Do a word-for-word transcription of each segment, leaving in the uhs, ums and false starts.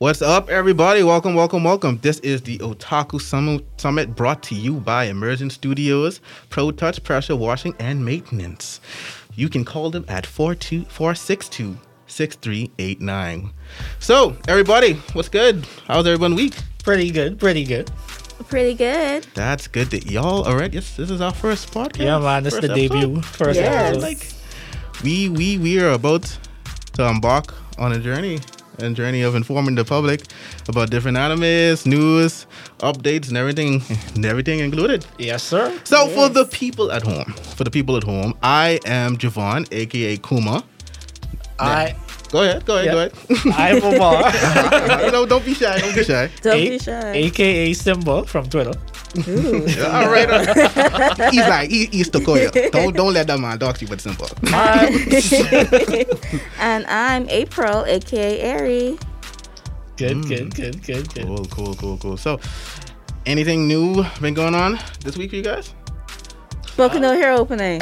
What's up, everybody? Welcome, welcome, welcome. This is the Otaku Summit brought to you by Immersion Studios, Pro Touch Pressure Washing and Maintenance. You can call them at four two four, six two six, three eight nine. So, everybody, what's good? How's everyone week? Pretty good, pretty good. Pretty good. That's good that y'all already. Yes, this is our first podcast. Yeah, man, this is the episode. debut. First yes. episode. Like, we, we, we are about to embark on a journey. And journey of informing the public about different animes, news, updates, and everything, and everything included. Yes, sir. So yes. for the people at home, for the people at home, I am Javon, aka Kuma. I go ahead, go ahead, yep. go ahead. I'm Omar. uh-huh. You know, don't be shy, don't be shy. Don't a- be shy. Aka Simba from Twitter. Ooh. Yeah, all right. All. He's like he, he's Tokoya. Don't don't let that man talk you with Simple. Um. And I'm April, aka Ari. Good, mm. good, good, good, good. Cool, cool, cool, cool. So, anything new been going on this week for you guys? Boku no Hero opening.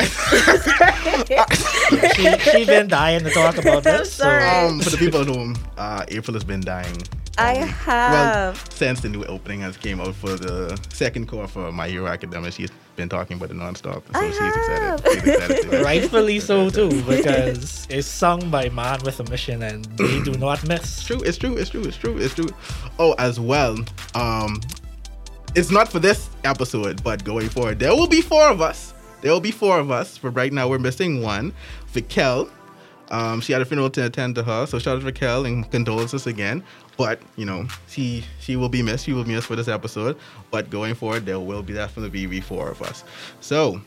she she been dying to talk about this. So. Um, for the people at home, uh, April has been dying. I um, have. Well, since the new opening has came out for the second core for My Hero Academia, she's been talking about it nonstop. So I she's have. excited. She's excited too. Rightfully so too, because it's sung by man with a mission and they do not miss. True, it's true, it's true, it's true, it's true. Oh, as well, um, it's not for this episode, but going forward, there will be four of us. There will be four of us. But right now, we're missing one, Vicquelle. Um, she had a funeral to attend to her, so shout out to Vicquelle and condolences again. But, you know, she she will be missed. She will be missed for this episode. But going forward, there will be definitely be four of us. So,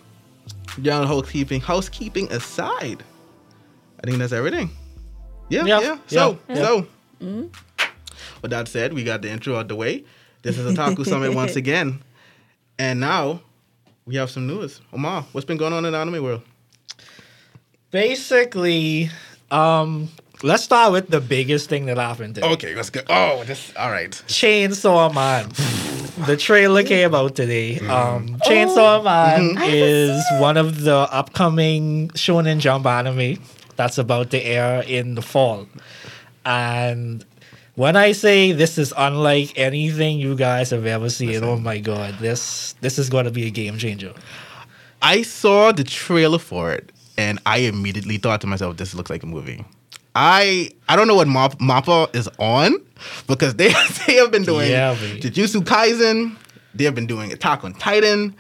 young housekeeping, housekeeping aside, I think that's everything. Yeah, yeah. yeah. So, yeah. so. Mm-hmm. With that said, we got the intro out the way. This is Otaku Summit once again. And now, we have some news. Omar, what's been going on in the anime world? Basically, um... let's start with the biggest thing that happened today. Okay, let's go. Oh, this, all right. Chainsaw Man. The trailer came out today. Mm. Um, Chainsaw oh. Man mm-hmm. is one of the upcoming Shonen Jump anime that's about to air in the fall. And when I say this is unlike anything you guys have ever seen, Listen. oh my God, this this is going to be a game changer. I saw the trailer for it, and I immediately thought to myself, this looks like a movie. I I don't know what Mop, Mappa is on, because they, they have been doing yeah, Jujutsu Kaisen. They have been doing Attack on Titan.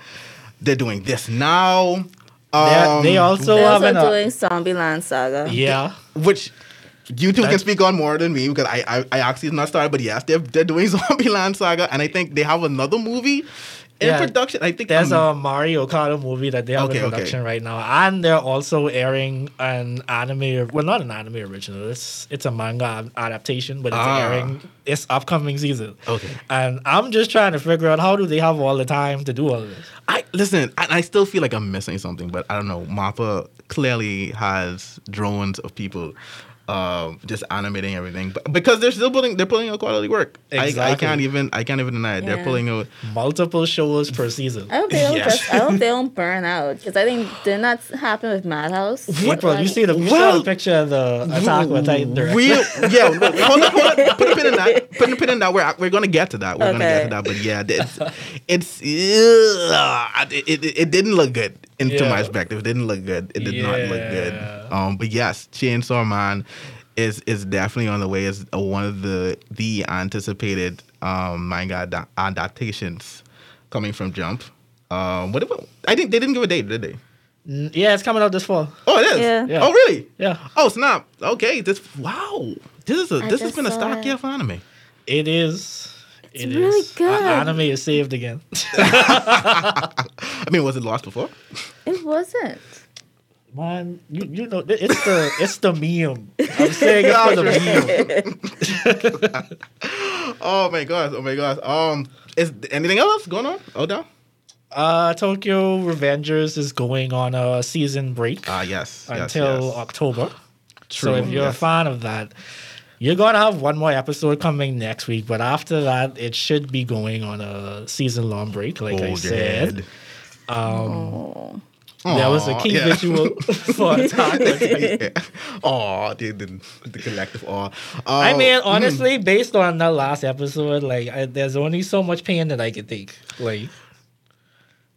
They're doing this now. Um, they also have been doing Zombieland Saga. Yeah. Which you two That's, can speak on more than me, because I I, I actually have not started, but yes, they're, they're doing Zombieland Saga, and I think they have another movie in yeah, production. I think there's um, a Mario Kart movie that they have okay, in production okay. right now, and they're also airing an anime. Well, not an anime original. It's it's a manga adaptation, but it's ah. airing this upcoming season. Okay. And I'm just trying to figure out, how do they have all the time to do all of this? I listen. I, I still feel like I'm missing something, but I don't know. Mappa clearly has drones of people. Uh, just animating everything, but because they're still putting they're putting out quality work. Exactly. I, I can't even I can't even deny it. Yeah. They're pulling out multiple shows per season. I hope they don't, yes. I hope they don't burn out, because I think didn't that happen with Madhouse? What? Well, you see the well, picture of the Attack on Titan director. We, yeah, hold on, hold on, put a pin in that. Put a pin in that. We're we're gonna get to that. We're okay. gonna get to that. But yeah, it's, it's uh, it, it it didn't look good. In, yeah. To my perspective, it didn't look good. It did yeah. not look good. Um, but yes, Chainsaw Man is is definitely on the way. It's one of the the anticipated um, manga adaptations coming from Jump. Um, what about? I think they didn't give a date, did they? Yeah, it's coming out this fall. Oh, it is. Yeah. Yeah. Oh, really? Yeah. Oh, snap. Okay. This wow. This is a, this has been a stock year for anime. It is. It's it really is. good. Uh, anime is saved again. I mean, was it lost before? It wasn't. Man, you you know it's the it's the meme. I'm saying it's for the meme. Oh my gosh! Oh my gosh! Um, is anything else going on? Oh no. Uh, Tokyo Revengers is going on a season break. Ah uh, yes. Until yes, yes. October. True. So if you're yes. a fan of that. You're going to have one more episode coming next week, but after that, it should be going on a season-long break, like oh, I said. Um, Aww, that was a key yeah. visual for Otaku. Aw, dude, the, the collective aw. Uh, I mean, honestly, mm. based on that last episode, like, I, there's only so much pain that I can take. Like,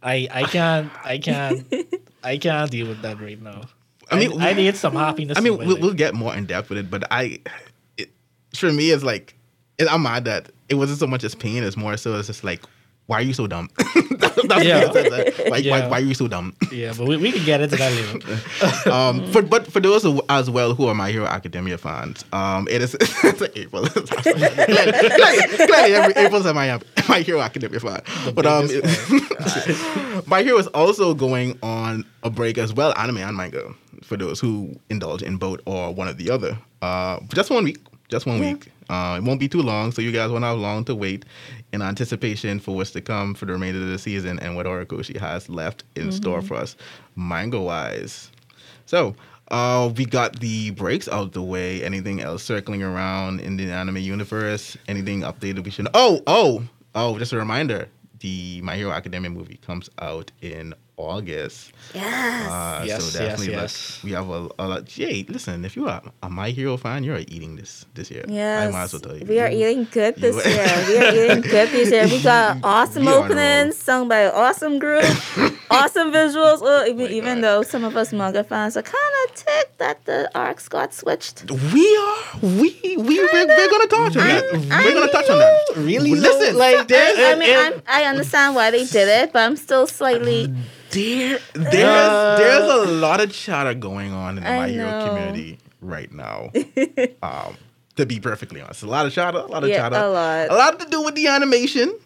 I, I can't, I can't, I can't deal with that right now. I mean, I, I need some happiness. I mean, we'll, we'll get more in depth with it, but I, it, for me, it's like, it, I'm mad that it wasn't so much as pain, it's more so it's just like, why are you so dumb? that's, that's yeah. why, yeah. why, why are you so dumb? Yeah, but we, we can get into that later. um, for, but for those who, as well who are My Hero Academia fans, um, it is it's like April. Clearly, every April's a My, My Hero Academia fan. The but um, it, My Hero is also going on a break as well, anime and manga, for those who indulge in both or one or the other. Uh, just one week. Just one yeah. week. Uh, it won't be too long, so you guys won't have long to wait in anticipation for what's to come for the remainder of the season and what Horikoshi has left in mm-hmm. store for us, manga-wise. So, uh, we got the breaks out the way. Anything else circling around in the anime universe? Anything updated we should know? Oh, oh, oh, just a reminder. The My Hero Academia movie comes out in August. Yes. Uh, yes, so definitely yes, yes. Like, we have a, a lot. Jay, listen, if you are a My Hero fan, you are eating this this year. Yes. I might as well tell you. We are eating good this year. We are eating good this year. We got awesome openings sung by an awesome group, awesome visuals. Oh, even, oh even though some of us manga fans are kind of ticked that the arcs got switched. We are. We, we, we're, we're going to touch on that. We're I going to touch on that. Really? Listen. Like I, I mean, I'm, I understand why they did it, but I'm still slightly... There, there's uh, there's a lot of chatter going on in the I My Hero know. community right now. um, to be perfectly honest, a lot of chatter, a lot of yeah, chatter, a lot, a lot to do with the animation.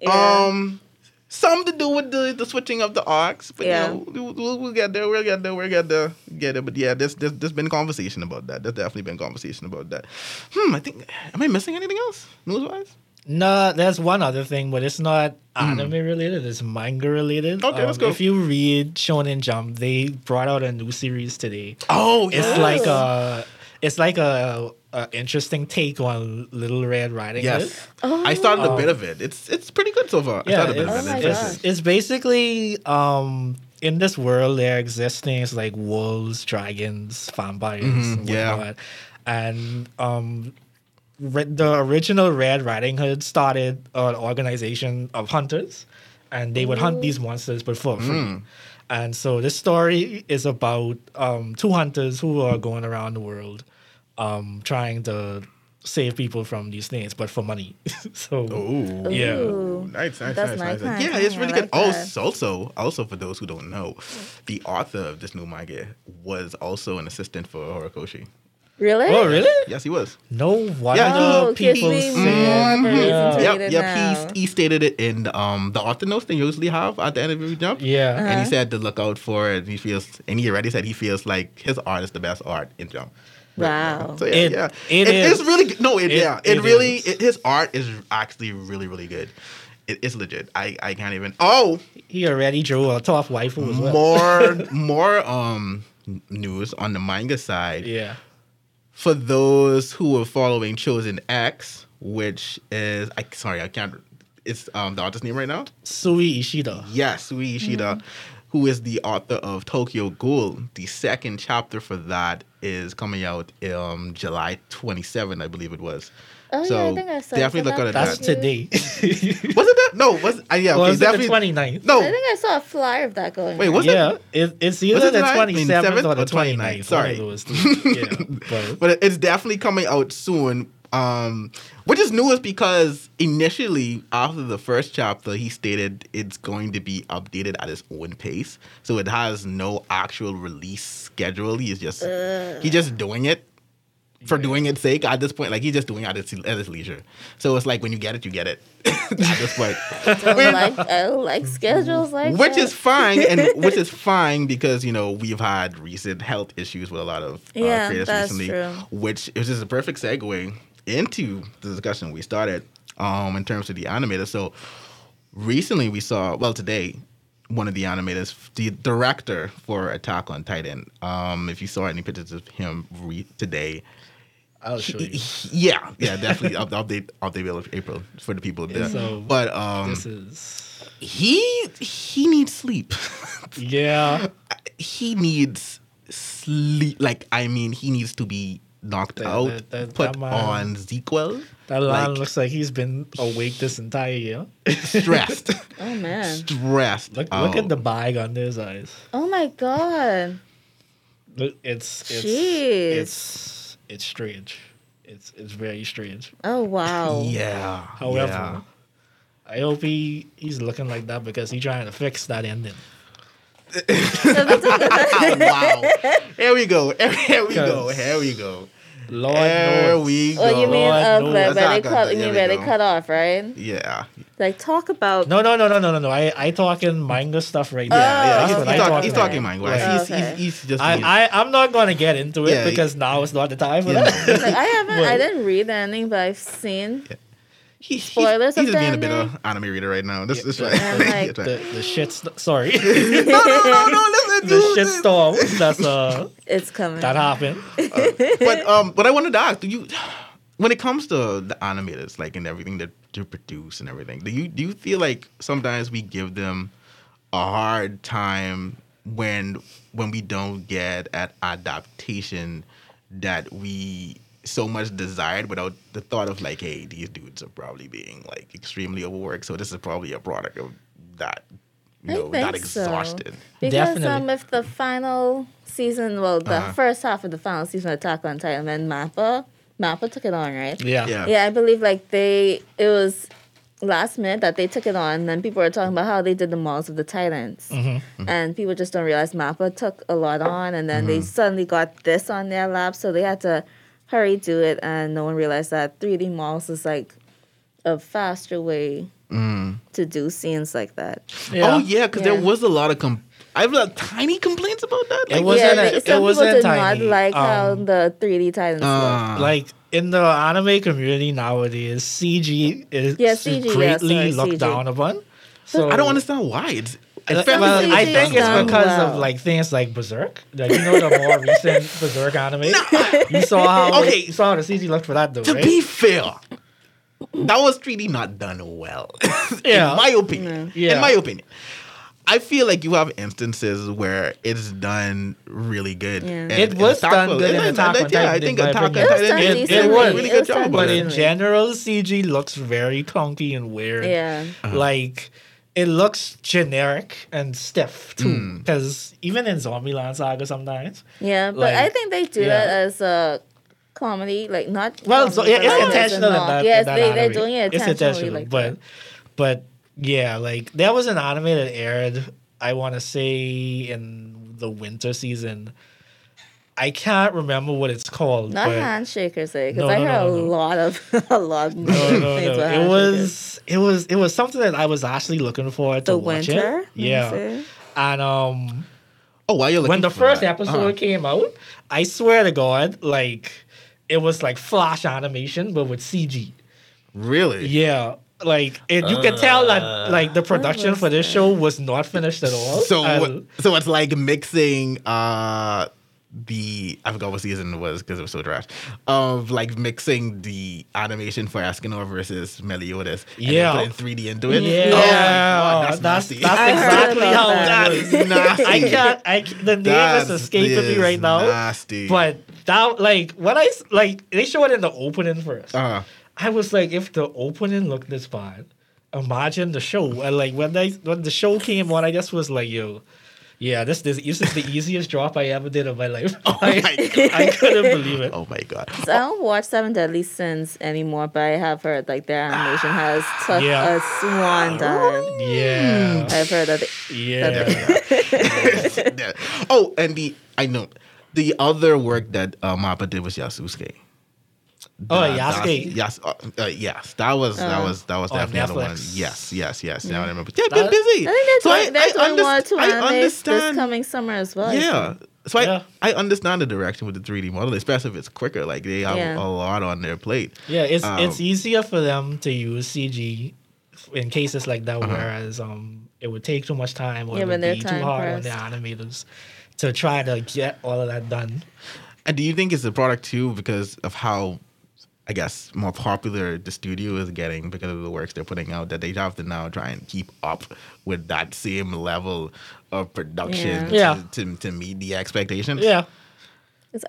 Yeah. Um, some to do with the, the switching of the arcs, but yeah. you know, we'll, we'll get there, we'll get there, we'll get there, get there. But yeah, there's there's there's been conversation about that. There's definitely been conversation about that. Hmm, I think am I missing anything else news wise? No, there's one other thing, but it's not anime mm. related. It's manga related. Okay, um, let's go. If you read Shonen Jump, they brought out a new series today. Oh, yes. It's like a, it's like a, a interesting take on Little Red Riding Hood. Yes, oh. I started a bit of it. It's it's pretty good so far. Yeah, I started a bit it's, of it. It's, it's, it's basically um, in this world there exist things like wolves, dragons, vampires, mm-hmm, and whatnot, yeah. and um. the original Red Riding Hood started an organization of hunters, and they would hunt these monsters but for free. Mm. And so this story is about um, two hunters who are going around the world um, trying to save people from these things, but for money. so, Ooh. yeah. Ooh. Nice, nice, That's nice, nice. nice. Yeah, it's really like good. Also, also, also, for those who don't know, the author of this new manga was also an assistant for Horikoshi. Really? Oh, really? Yes, he was. No wonder yeah, oh, people say. Mm-hmm. Yeah, yep, yep. He, he stated it in um, the author notes they usually have at the end of every jump. Yeah. Uh-huh. And he said to look out for it. He feels, and he already said he feels like his art is the best art in jump. Wow. So yeah, it, yeah. It, it is. It's really no. It, it yeah. It, it really. It, his art is actually really, really good. It, it's legit. I, I can't even. Oh, he already drew a tough waifu as well. More more um news on the manga side. Yeah. For those who are following Chosen X, which is I sorry, I can't it's um the artist's name right now? Sui Ishida. Yes, Sui Ishida, mm-hmm. who is the author of Tokyo Ghoul. The second chapter for that is coming out um July twenty-seventh, I believe it was. Oh, so yeah, I think I saw definitely look out at that. That's today. was it that? No, was uh, yeah, well, okay, was definitely the twenty-ninth. No. I think I saw a flyer of that going. Wait, was yeah, it? Yeah, it, it's either the twenty-seventh or the twenty-ninth. Sorry. Yeah, but. but it's definitely coming out soon. Um, which is new is because initially after the first chapter, he stated it's going to be updated at his own pace. So it has no actual release schedule. He's just uh. he's just doing it. For doing its sake at this point, like he's just doing it at his, at his leisure. So it's like when you get it, you get it. at this point, I don't, like, I don't like schedules like which that. Which is fine, and which is fine because you know we've had recent health issues with a lot of uh, yeah, creators that's recently, true. Which is just a perfect segue into the discussion we started um, in terms of the animators. So recently, we saw well today. One of the animators, the director for Attack on Titan. Um, if you saw any pictures of him re- today. I'll show you. Yeah, yeah, definitely. I'll, I'll date, I'll date April for the people there. So, but um, this is he. He needs sleep. Yeah, he needs sleep. Like, I mean, he needs to be knocked that, out. That, that, put that man, on Vicquelle. That line like, looks like he's been awake this entire year. Stressed. Oh man. Stressed. Look, out. Look at the bag under his eyes. Oh my god. It's it's, it's it's strange. It's it's very strange. Oh wow. Yeah. However, yeah. I hope he, he's looking like that because he's trying to fix that ending. Wow. Here we go. Here we go. Here we go. Lord there knows. We go. Oh, you mean uh, where, where, they cut, you mean where they cut off, right? Yeah. Like, talk about... No, no, no, no, no, no, no. I, I talking manga stuff right now. Yeah, yeah. He's, he's, talk, he's talking manga. Right. Right. He's, okay. he's, he's just... I, I, I'm not going to get into it yeah, because now is not the time for yeah. that. Like, I haven't... But, I didn't read the ending, but I've seen... Yeah. He, Spoilers he's, he's just being a bit of anime reader right now. This is yeah, right. Like, the, the shit's st- sorry. no, no, no, no, listen. The shit storm that's uh it's coming. That happened. Uh, but um but I wanted to ask, do you when it comes to the animators, like and everything that they produce and everything, do you do you feel like sometimes we give them a hard time when when we don't get an adaptation that we so much desired without the thought of like, hey, these dudes are probably being like extremely overworked, so this is probably a product of that, you I know, that exhausted. So. Because Definitely. um, if the final season, well, the uh-huh. first half of the final season of Attack on Titan and Mappa, Mappa took it on, right? Yeah. yeah, yeah. I believe like they, it was last minute that they took it on, and then people were talking about how they did the Malls of the Titans, mm-hmm. Mm-hmm. and people just don't realize Mappa took a lot on, and then mm-hmm. they suddenly got this on their lap, so they had to. Hurry, do it, and no one realized that three D malls is like a faster way mm. to do scenes like that. Yeah. Oh yeah, because yeah. there was a lot of com- I have a tiny complaints about that. Like, it wasn't. Yeah, a, it some wasn't people did tiny. Not like um, how the three D Titans uh, like in the anime community nowadays, C G is yeah, C G, greatly yeah, sorry, looked C G. Down upon. So I don't understand why it's. Like, well, I think it's because well. Of like things like Berserk. Like, you know, the more recent Berserk anime. No. You saw how okay. it, you saw how the C G looked for that though. To right? be fair, that was three D not done well. Yeah. In my opinion. Yeah. In my opinion. I feel like you have instances where it's done really good. Yeah. And, it was done well. Good in Attack on Titan. Yeah, I think Attack on Titan did a really good job. But in general, C G looks very clunky and weird. Yeah. Like... It looks generic and stiff too, because mm. even in Zombieland Saga sometimes. Yeah, but like, I think they do yeah. that as a comedy, like not. Well, comedy, so yeah, it's intentional. In that, yes, in that they anime. They're doing it intentionally. It's intentional, like but, but yeah, like there was an anime that aired. I want to say in the winter season. I can't remember what it's called. Not Handshakers, because no, I no, heard no, no, no. a lot of a lot of no, no, no. things about it was it was it was something that I was actually looking for to the watch winter? It. Yeah, and um, oh, why you looking when the for first that? Episode uh-huh. came out, I swear to God, like it was like flash animation but with C G. Really? Yeah. Like it, you uh, can tell that like the production for this show was not finished at all. So and, so it's like mixing. Uh, The I forgot what season it was because it was so trash. Of like mixing the animation for Askinor versus Meliodas, and yeah, putting three D into it. Yeah, oh, God, that's, that's nasty. That's exactly how that is. Nasty. I can't. I the name that's, is escaping is me right now. Nasty. But that like when I like they show it in the opening first. Uh-huh. I was like, if the opening looked this bad, imagine the show. And like when they when the show came on, I just was like, yo. Yeah, this, this this is the easiest drop I ever did in my life. Oh I, my God. I couldn't believe it. Oh my God. So I don't watch Seven Deadly Sins anymore, but I have heard like their animation has took yeah. a swan dive. Yeah. I've heard of it. Yeah. That yeah. Oh, and the, I know, the other work that uh, Mappa did was Yasusuke. The, oh, Yasuke. Yes, uh, uh, yes, that was uh, that was that was definitely another one. Yes, yes, yes. Yeah. Now I remember. Yeah, been busy. I think that's so why that's I, I, underst- want to I understand this coming summer as well. Yeah, I so I yeah. I understand the direction with the three D model, especially if it's quicker. Like they have yeah. a lot on their plate. Yeah, it's um, it's easier for them to use C G in cases like that, uh-huh. whereas um it would take too much time or yeah, it would be too hard pressed. On the animators to try to get all of that done. And do you think it's a product too because of how, I guess, more popular the studio is getting because of the works they're putting out, that they have to now try and keep up with that same level of production yeah. To, yeah. to to meet the expectations? Yeah.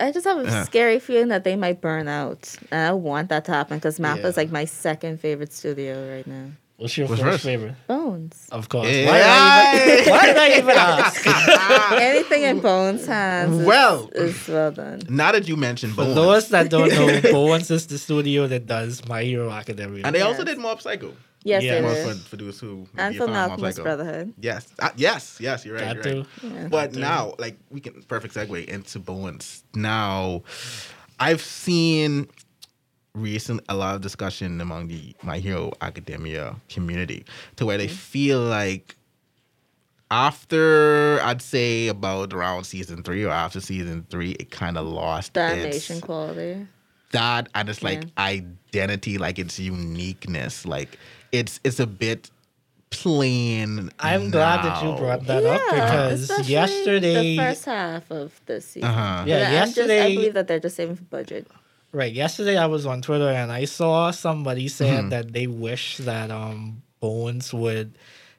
I just have a uh-huh. scary feeling that they might burn out. And I don't want that to happen because Mappa yeah. is like my second favorite studio right now. What's your What's first, first favorite? Bones. Of course. Yeah. Why did I even ask? Anything in Bones' hands is, well, is well done. Now that you mentioned Bones. For those that don't know, Bones is the studio that does My Hero Academia. And they yes. also did Mob Psycho. Yes, yes. they did. For, for those who and from Malcolm's Brotherhood. Yes. Uh, yes, yes, you're right. That you're right. Yeah. But that now, too. like, we can perfect segue into Bones. Now, I've seen... Recent a lot of discussion among the My Hero Academia community to where they mm-hmm. feel like after I'd say about around season three or after season three, it kind of lost that animation quality, that and it's yeah. like identity, like its uniqueness, like it's it's a bit plain. I'm now. glad that you brought that yeah, up because yesterday, the first half of the season, uh-huh. yeah, yeah, yesterday, just, I believe that they're just saving for budget. Right. Yesterday, I was on Twitter and I saw somebody saying mm-hmm. that they wish that um, Bones would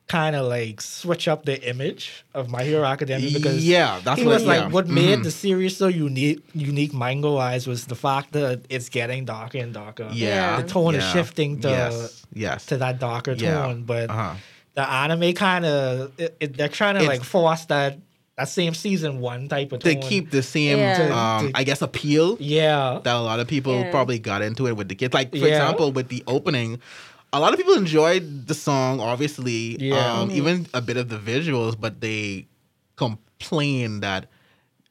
kind of like switch up the image of My Hero Academia because yeah, that's he what, was yeah. like, what mm-hmm. made the series so unique, unique mango-wise was the fact that it's getting darker and darker. Yeah, the tone yeah. is shifting to yes. Yes. to that darker yeah. tone, but uh-huh. the anime kind of they're trying to like force that. That same season one type of tone. They keep the same, yeah. um, I guess, appeal. Yeah. That a lot of people yeah. probably got into it with the kids. Like, for yeah. example, with the opening, a lot of people enjoyed the song, obviously, yeah. um, mm-hmm. even a bit of the visuals, but they complain that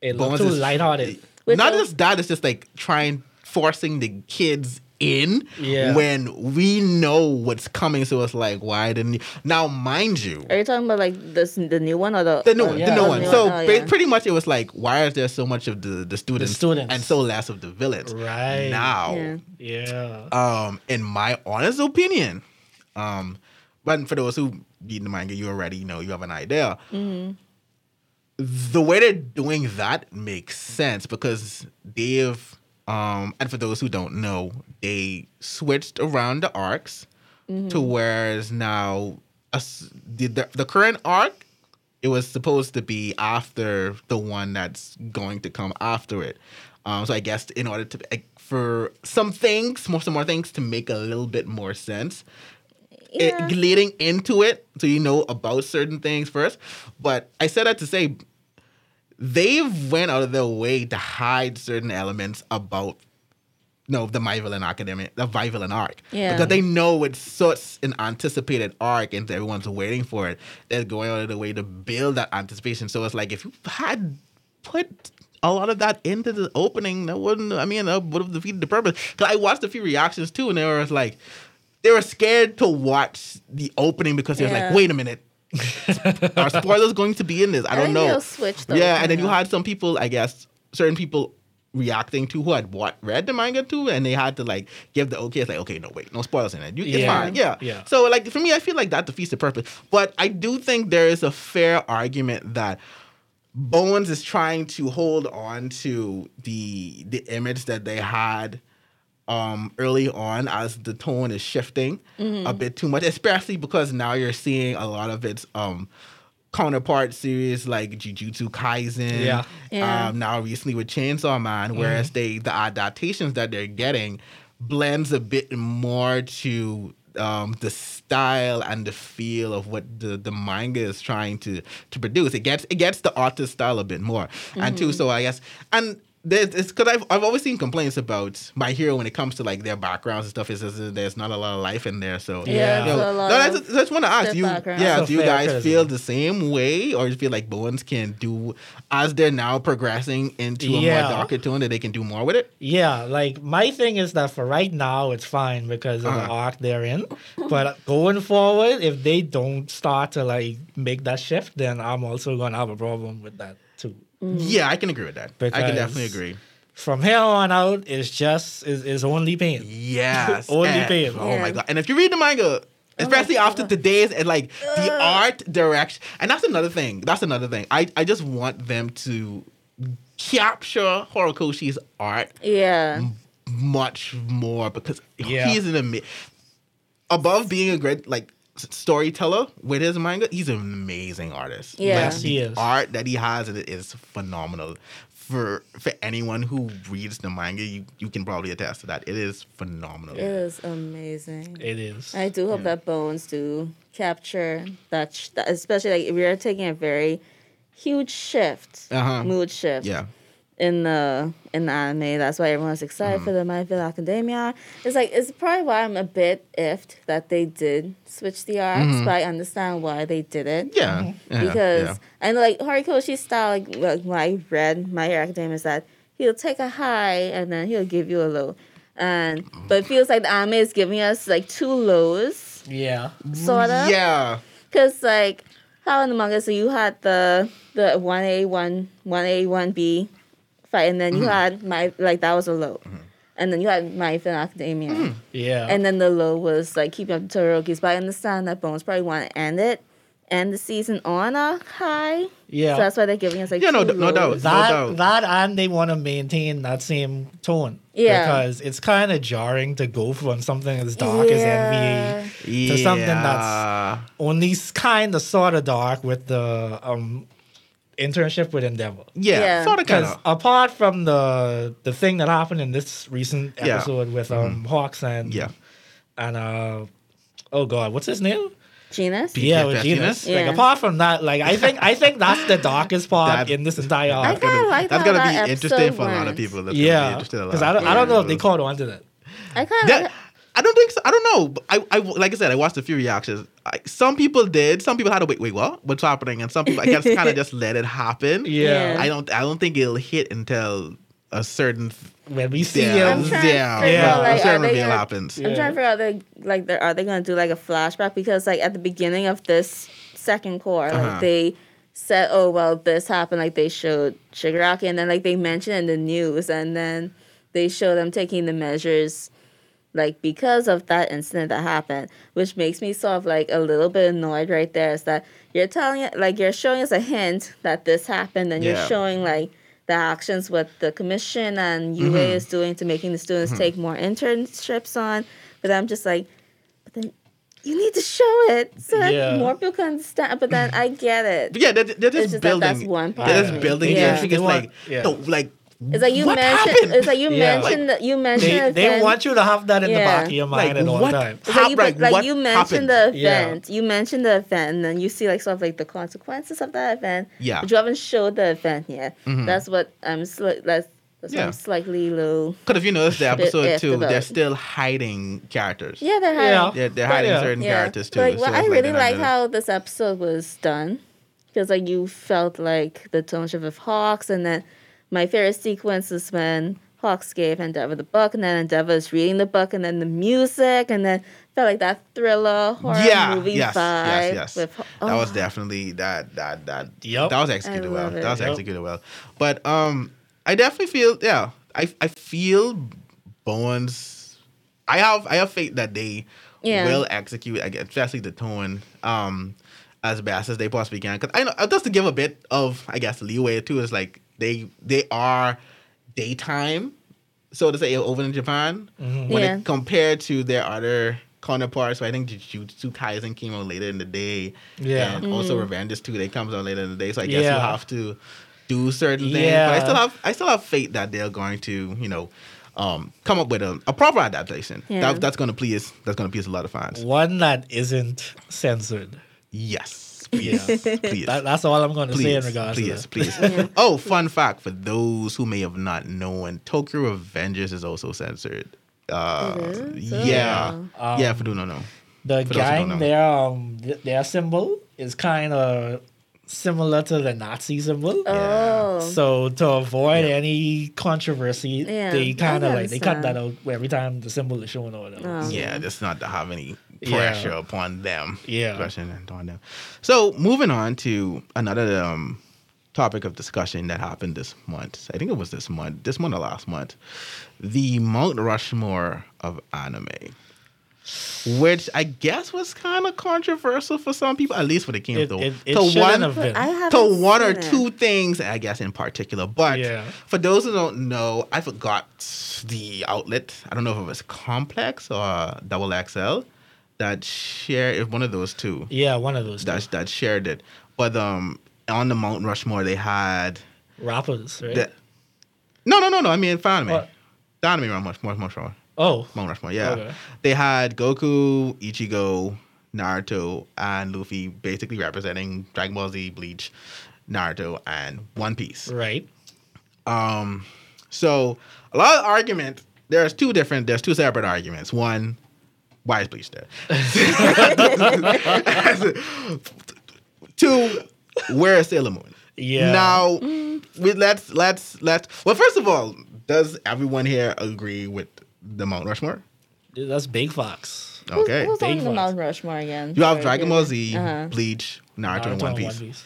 it Bones too is, lighthearted. With not the- just that, it's just like trying, forcing the kids in yeah. when we know what's coming, so it's like, why didn't you? Now, mind you, are you talking about like this the new one or the the new one? Uh, yeah. The new oh, one. The new so one. Oh, yeah. pretty much, it was like, why is there so much of the the students, the students. and so less of the villains? Right now, yeah. yeah. Um, in my honest opinion, um, but for those who read the manga, you already know, you have an idea. Mm-hmm. The way they're doing that makes sense because they've. Um, and for those who don't know, they switched around the arcs mm-hmm. to whereas now a, the, the current arc, it was supposed to be after the one that's going to come after it. Um, so I guess in order to, like, for some things, more, some more things to make a little bit more sense, yeah. it, leading into it, so you know about certain things first. But I said that to say... They've went out of their way to hide certain elements about, you know, the My Villain Academia, the My Villain arc. Yeah. Because they know it's such an anticipated arc and everyone's waiting for it. They're going out of their way to build that anticipation. So it's like if you had put a lot of that into the opening, that wouldn't, I mean, that would have defeated the purpose. Because I watched a few reactions too and they were like, they were scared to watch the opening because they yeah. were like, wait a minute. Are spoilers going to be in this? I don't I know. Switch though, yeah, and then know. you had some people, I guess, certain people reacting to who had what, read the manga too, and they had to like give the okay. It's like, okay, no, wait, no spoilers in it. You, yeah. It's fine. Yeah. yeah. So like for me, I feel like that defeats the purpose. But I do think there is a fair argument that Bones is trying to hold on to the the image that they had Um, early on as the tone is shifting mm-hmm. a bit too much, especially because now you're seeing a lot of its um, counterpart series like Jujutsu Kaisen. Yeah. yeah. Um, now recently with Chainsaw Man, mm-hmm. whereas they the adaptations that they're getting blends a bit more to um, the style and the feel of what the, the manga is trying to to produce. It gets it gets the artist style a bit more, mm-hmm. and too. So I guess and. It's because I've I've always seen complaints about My Hero when it comes to like their backgrounds and stuff. Is there's not a lot of life in there, so yeah. You know, no, I just, just want to ask you, background. yeah, so do you guys criticism. feel the same way, or you feel like Bones can do as they're now progressing into yeah. a more darker tone that they can do more with it? Yeah, like my thing is that for right now it's fine because of uh-huh. the arc they're in, but going forward, if they don't start to like make that shift, then I'm also gonna have a problem with that too. Yeah, I can agree with that. Because I can definitely agree. From here on out, it's just it's, it's only pain. Yes, only and, pain. Oh yeah. my god! And if you read the manga, especially oh after today's and like Ugh. the art direction, and that's another thing. That's another thing. I I just want them to capture Horikoshi's art yeah. m- much more because yeah. he's an ama- above being a great like storyteller with his manga, he's an amazing artist. Yeah, like, he the is. Art that he has in it is phenomenal. For for anyone who reads the manga, you, you can probably attest to that. It is phenomenal. It is amazing. It is. I do hope yeah. that Bones do capture that, sh- that, especially like we are taking a very huge shift, uh-huh. mood shift. Yeah. In the in the anime, that's why everyone's excited mm-hmm. for the My Hero Academia. It's like it's probably why I'm a bit iffed that they did switch the arcs, mm-hmm. but I understand why they did it. Yeah, mm-hmm. yeah because yeah. and like Horikoshi's style, like, like when I read My Hero Academia, is that he'll take a high and then he'll give you a low, and but it feels like the anime is giving us like two lows. Yeah, sort of. Yeah, because like how in the manga, so you had the the one A one one A one B. And then you mm-hmm. had my like that was a low, mm-hmm. and then you had My Hero Academia, mm-hmm. yeah. And then the low was like keeping up the Todoroki's. But I understand that Bones probably want to end it, end the season on a high. Yeah, so that's why they're giving us like yeah, two no, lows. no doubt, that no doubt. that and they want to maintain that same tone. Yeah, because it's kind of jarring to go from something as dark yeah. as N B A yeah. to something that's only kind of sort of dark with the um. internship with Endeavor. Yeah. yeah. Sort of kind of. Apart from the the thing that happened in this recent episode yeah. with um mm-hmm. Hawks and yeah. and uh oh god, what's his name? Genus. Yeah, with Genus. Yeah. Like apart from that, like I think I think that's the darkest part that, in this entire arc. Like that's gonna that be interesting for went. a lot of people. That's yeah. Because I don't yeah. I don't know if they caught on to that. I kind of I don't think so. I don't know. I, I like I said, I watched a few reactions. I, some people did. Some people had to wait. Wait, what? What's happening? And some people, I guess, kind of just let it happen. Yeah. yeah. I don't. I don't think it'll hit until a certain when we see yeah, it. Yeah. Yeah. Like, a certain reveal happens. Yeah. I'm trying to figure out they, like are they going to do like a flashback because like at the beginning of this second core, uh-huh. like they said, oh well, this happened. Like they showed Shigaraki, and then like they mentioned in the news, and then they show them taking the measures. Like, because of that incident that happened, which makes me sort of, like, a little bit annoyed right there is that you're telling it, like, you're showing us a hint that this happened and yeah. you're showing, like, the actions what the commission and U A mm-hmm. is doing to making the students mm-hmm. take more internships on. But I'm just like, but then you need to show it so that yeah. more people can understand. But then I get it. But yeah, they're, they're just, just building. Like, that's one part they're just building. Yeah. She gets, like, yeah. the, like, It's like you what mentioned. Happened? It's like you yeah. mentioned. Like, the, you mentioned. They, the event. They want you to have that in yeah. the back of your mind at all times. Like like you mentioned happened? the event. Yeah. You mentioned the event, and then you see like sort of like the consequences of that event. Yeah. But you haven't showed the event yet. Mm-hmm. That's what I'm. Sli- that's that's yeah. what I'm slightly low. Because if you notice the episode two, about. they're still hiding characters. Yeah, they're hiding. Yeah. They're, they're hiding yeah. certain yeah. characters too. Like, well, so I really like, like how this episode was done, because like you felt like the tone shift of Hawks, and then. My favorite sequence is when Hawks gave Endeavor the book, and then Endeavor is reading the book, and then the music, and then felt like that thriller horror yeah, movie yes, vibe. Yes, yes, yes. Oh. That was definitely that that that. Yep. That was executed well. It. That was yep. executed well. But um, I definitely feel yeah. I I feel Bones. I have I have faith that they yeah. will execute, especially the tone. Um, as best as they possibly can, because I know just to give a bit of I guess leeway too is like. They they are daytime, so to say, over in Japan. Mm-hmm. When yeah. it, compared to their other counterparts, so I think Jujutsu Kaisen came out later in the day. Yeah, and mm-hmm. also Revengers two, they comes out later in the day. So I guess yeah. you have to do certain things. Yeah. But I still have I still have faith that they're going to you know um, come up with a, a proper adaptation yeah. that, that's going to please that's going to please a lot of fans. One that isn't censored. Yes. Please, yeah. please. That, that's all I'm going to please, say in regards please, to Please, please. Yeah. Oh, fun fact for those who may have not known, Tokyo Revengers is also censored. Uh, it is? Yeah. Um, yeah, for those who don't know. The for gang, their, um, their symbol is kind of similar to the Nazi symbol. Oh. So to avoid yeah. any controversy, yeah, they kind of like, they cut that out every time the symbol is shown or whatever. Oh. Yeah, just not to have any... pressure yeah. upon them. Yeah. Pressure upon them. So moving on to another um, topic of discussion that happened this month. I think it was this month. This month or last month. The Mount Rushmore of anime. which I guess was kind of controversial for some people, at least for the camp, though. It, it, it to one, have been. I to one or it. two things, I guess, in particular. But yeah. for those who don't know, I forgot the outlet. I don't know if it was Complex or Double X L that shared one of those two. Yeah, one of those two. That, that shared it. But um, on the Mount Rushmore, they had... rappers, right? The, no, no, no, no. I mean, anime. What? The anime Mount Rushmore. Mount Rushmore. Oh. Mount Rushmore, yeah. Okay. They had Goku, Ichigo, Naruto, and Luffy basically representing Dragon Ball Z, Bleach, Naruto, and One Piece. Right. Um. So, a lot of argument. There's two different, there's two separate arguments. One, why is Bleach there? Two, where is Sailor Moon? Yeah. Now, we, let's, let's, let's, well, first of all, does everyone here agree with the Mount Rushmore? Dude, that's Big Fox. Okay. Who's, who's on the Mount Rushmore again? You have Dragon Ball Z, uh-huh. Bleach, Naruto, Naruto, and One Piece. One Piece.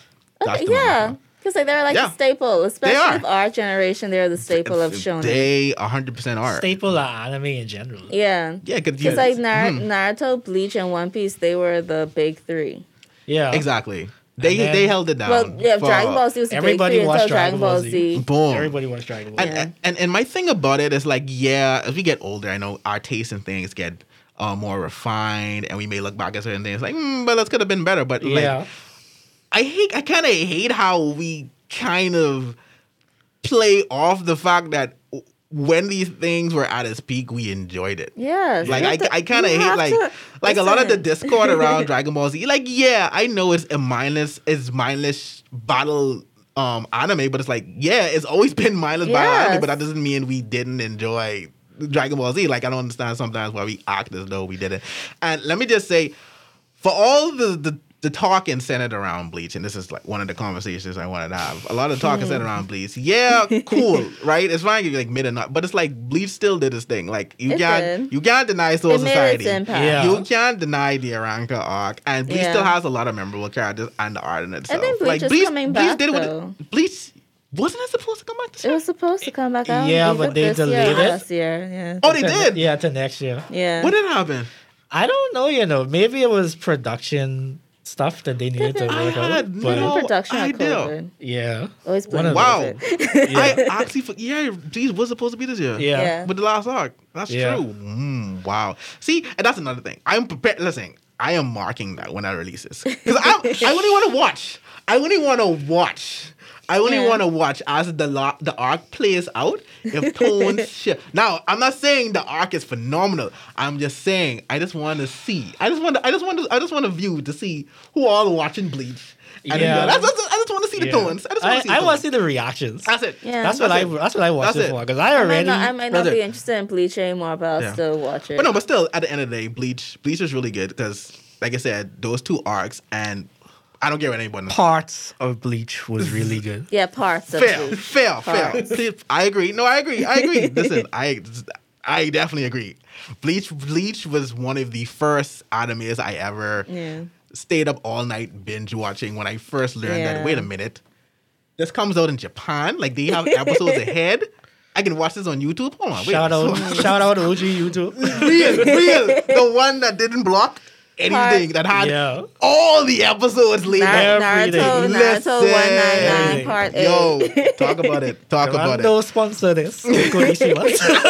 Okay, yeah. Because like, they're like yeah. a staple. Especially of our generation, they're the staple it's, of Shonen. They one hundred percent are. Staple of anime in general. Yeah. Yeah. Because yeah, like Nar- hmm. Naruto, Bleach, and One Piece, they were the big three. Yeah. Exactly. They then, they held it down. Well, yeah, for, Dragon Ball Z was a big thing until Dragon Ball Z. Z. Boom. Everybody watched Dragon Ball Z. And, yeah. and, and my thing about it is like, yeah, as we get older, I know our taste in things get uh, more refined, and we may look back at certain things like, mm, but that could have been better. But yeah. like, I hate, I kind of hate how we kind of play off the fact that when these things were at its peak, we enjoyed it. Yeah. Like, I, to, I kind of hate, like, to, like a lot it. of the discord around Dragon Ball Z. Like, yeah, I know it's a mindless, it's mindless battle um, anime, but it's like, yeah, it's always been mindless yes. battle anime, but that doesn't mean we didn't enjoy Dragon Ball Z. Like, I don't understand sometimes why we act as though we didn't. And let me just say, for all the, the, the talk and centered around Bleach, and this is like one of the conversations I wanted to have. A lot of talk is centered around Bleach. Yeah, cool, right? It's fine if you like mid or not, but it's like Bleach still did its thing. Like you it can't, did. you can't deny Soul it Society. Yeah. You can't deny the Aranka arc, and Bleach yeah. still has a lot of memorable characters and the art in itself. I think Bleach like, is Bleach, coming Bleach back. Bleach did what it, Bleach wasn't it supposed to come back this year? It was supposed to come back out. Yeah, but they delayed year, it last year. Yeah. Oh, they did. Yeah, to next year. Yeah. What did happen? I don't know. You know, maybe it was production stuff that they needed to work I had out. No production idea. Yeah. Always wow. I actually, yeah, these was supposed to be this year. Yeah. yeah. With the last arc. That's yeah. true. Mm, wow. See, and that's another thing. I'm prepared. Listen, I am marking that when I release this. Because I, I only want to watch. I only want to watch. I only yeah. want to watch as the lo- the arc plays out. If tones shift. Now, I'm not saying the arc is phenomenal. I'm just saying I just want to see. I just want. I just want. I just want to view to see who all are watching Bleach. And yeah. That's, that's, I just want to see the yeah. tones. I just want to see. I, I want to see the reactions. That's it. Yeah. That's, that's what it. I. That's what I watch it for. Because I already. I might not, I might not be interested in Bleach anymore, but I'll yeah. still watch it. But no, but still, at the end of the day, Bleach. Bleach is really good because, like I said, those two arcs and. I don't care what anyone. Parts of Bleach was really good. yeah, parts of fair, Bleach. Fair, fair, fair. I agree. No, I agree. I agree. Listen, I, I definitely agree. Bleach, Bleach was one of the first animes I ever yeah. stayed up all night binge watching when I first learned yeah. that. Wait a minute, this comes out in Japan. Like they have episodes ahead. I can watch this on YouTube. Hold on. Wait, shout out, so, shout out, O G YouTube. Real, real. The one that didn't block. Anything part, that had yeah. all the episodes later. Naruto, Naruto one ninety-nine part eight. Yo, talk about it. Talk about I'm it. No sponsor this. Like how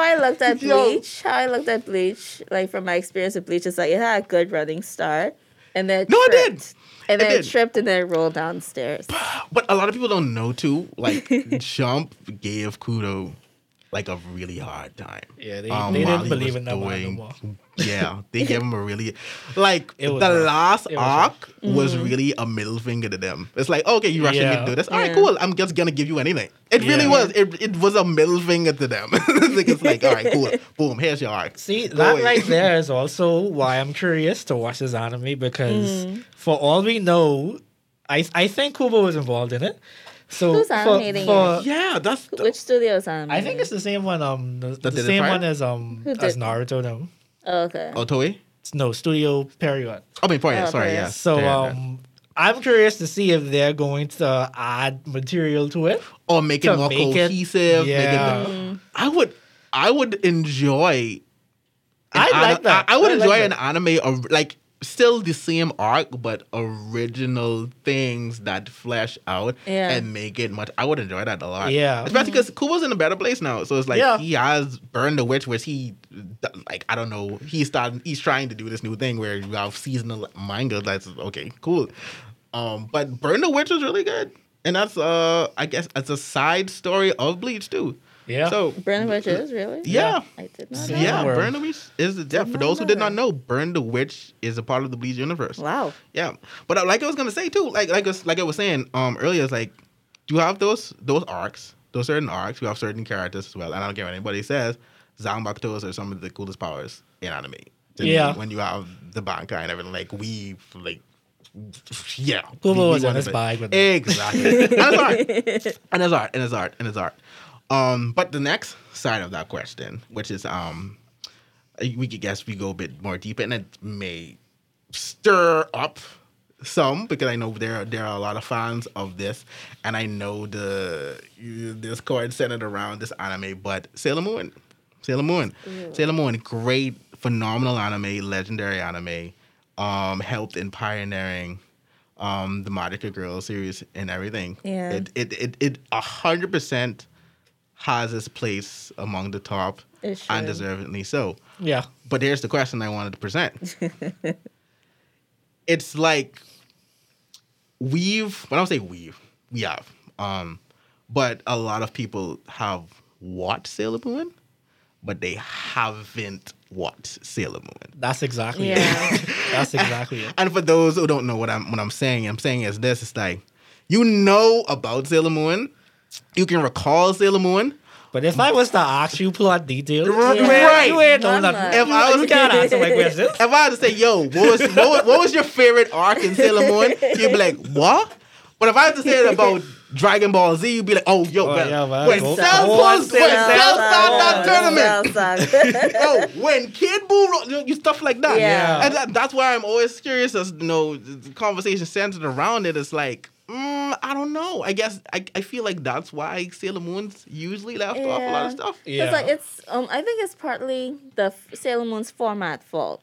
I looked at Bleach, how I looked at Bleach, like from my experience with Bleach, it's like it had a good running start, and then no, tripped, it did, and then it, it tripped and then rolled downstairs. But a lot of people don't know too. Like Jump gave Kudo. Like a really hard time. Yeah, they, um, they didn't believe in that doing, one anymore. Yeah, they gave him a really... Like, the hard. last was arc hard. was mm-hmm. really a middle finger to them. It's like, okay, you're rushing yeah. me to do this. All yeah. right, cool. I'm just going to give you anything. It yeah. really was. It it was a middle finger to them. It's like, all right, cool. Boom, here's your arc. See, go that away. Right there is also why I'm curious to watch this anime because mm. for all we know, I, I think Kubo was involved in it. So who's animating for, for, yeah, that's the, which studio is animating? I think it's the same one. Um, the, the, the same part? one as um as Naruto. No. Oh, okay. Otoei? No, Studio Period. I mean, Period. Oh, sorry, yeah. So yeah, um, yeah. I'm curious to see if they're going to add material to it or make it more make cohesive. It, yeah. Make it, mm-hmm. I would, I would enjoy I an, like that. I, I would I enjoy like an anime of like still the same arc, but original things that flesh out yeah. and make it much. I would enjoy that a lot. Yeah, especially because mm-hmm. Kubo's in a better place now, so it's like yeah. he has Burn the Witch, which he like I don't know. He's starting. He's trying to do this new thing where you have seasonal manga. That's okay, cool. Um, but Burn the Witch is really good, and that's uh, I guess it's a side story of Bleach too. Yeah. So Burn the Witch is really? Yeah. I did not know. Yeah, Burn the Witch is the yeah, for those who did not know, Burn the Witch is a part of the Bleach universe. Wow. Yeah. But like I was gonna say too, like like like I was saying um earlier, it's like you have those those arcs, those certain arcs, you have certain characters as well. And I don't care what anybody says, Zanbakutos are some of the coolest powers in anime. Yeah. Me, when you have the Bankai and everything, like we like yeah. Kubo was on his bike with them. Exactly. And it's art. And it's art. And it's art. And it's art. Um, but the next side of that question, which is, um, we could guess we go a bit more deeper, and it may stir up some because I know there there are a lot of fans of this, and I know the Discord centered around this anime. But Sailor Moon, Sailor Moon, yeah. Sailor Moon, great, phenomenal anime, legendary anime, um, helped in pioneering. Um, the Magica Girl series and everything. Yeah, it it it it a hundred percent. has its place among the top, and deservedly so. Yeah. But here's the question I wanted to present. It's like we've, well, I don't say we've, we have, um, but a lot of people have watched Sailor Moon, but they haven't watched Sailor Moon. That's exactly yeah. it. That's exactly it. And for those who don't know what I'm what I'm saying, I'm saying is this, it's like, you know about Sailor Moon, you can recall Sailor Moon. But if I was to ask you plot details, yeah. right? You ain't know that. If I was can't answer my questions. If I was to say, "Yo, what was what, what was your favorite arc in Sailor Moon?" You'd be like, "What?" But if I was to say it about Dragon Ball Z, you'd be like, "Oh, yo, oh, well, yeah, well, when Cell started that tournament, oh, when Kid Buu, you stuff like that." Yeah, yeah. And that, that's why I'm always curious as you know, the conversation centered around it. It's like. Mm, I don't know. I guess I, I feel like that's why Sailor Moon's usually left yeah. off a lot of stuff. Yeah. It's like it's um I think it's partly the f- Sailor Moon's format fault.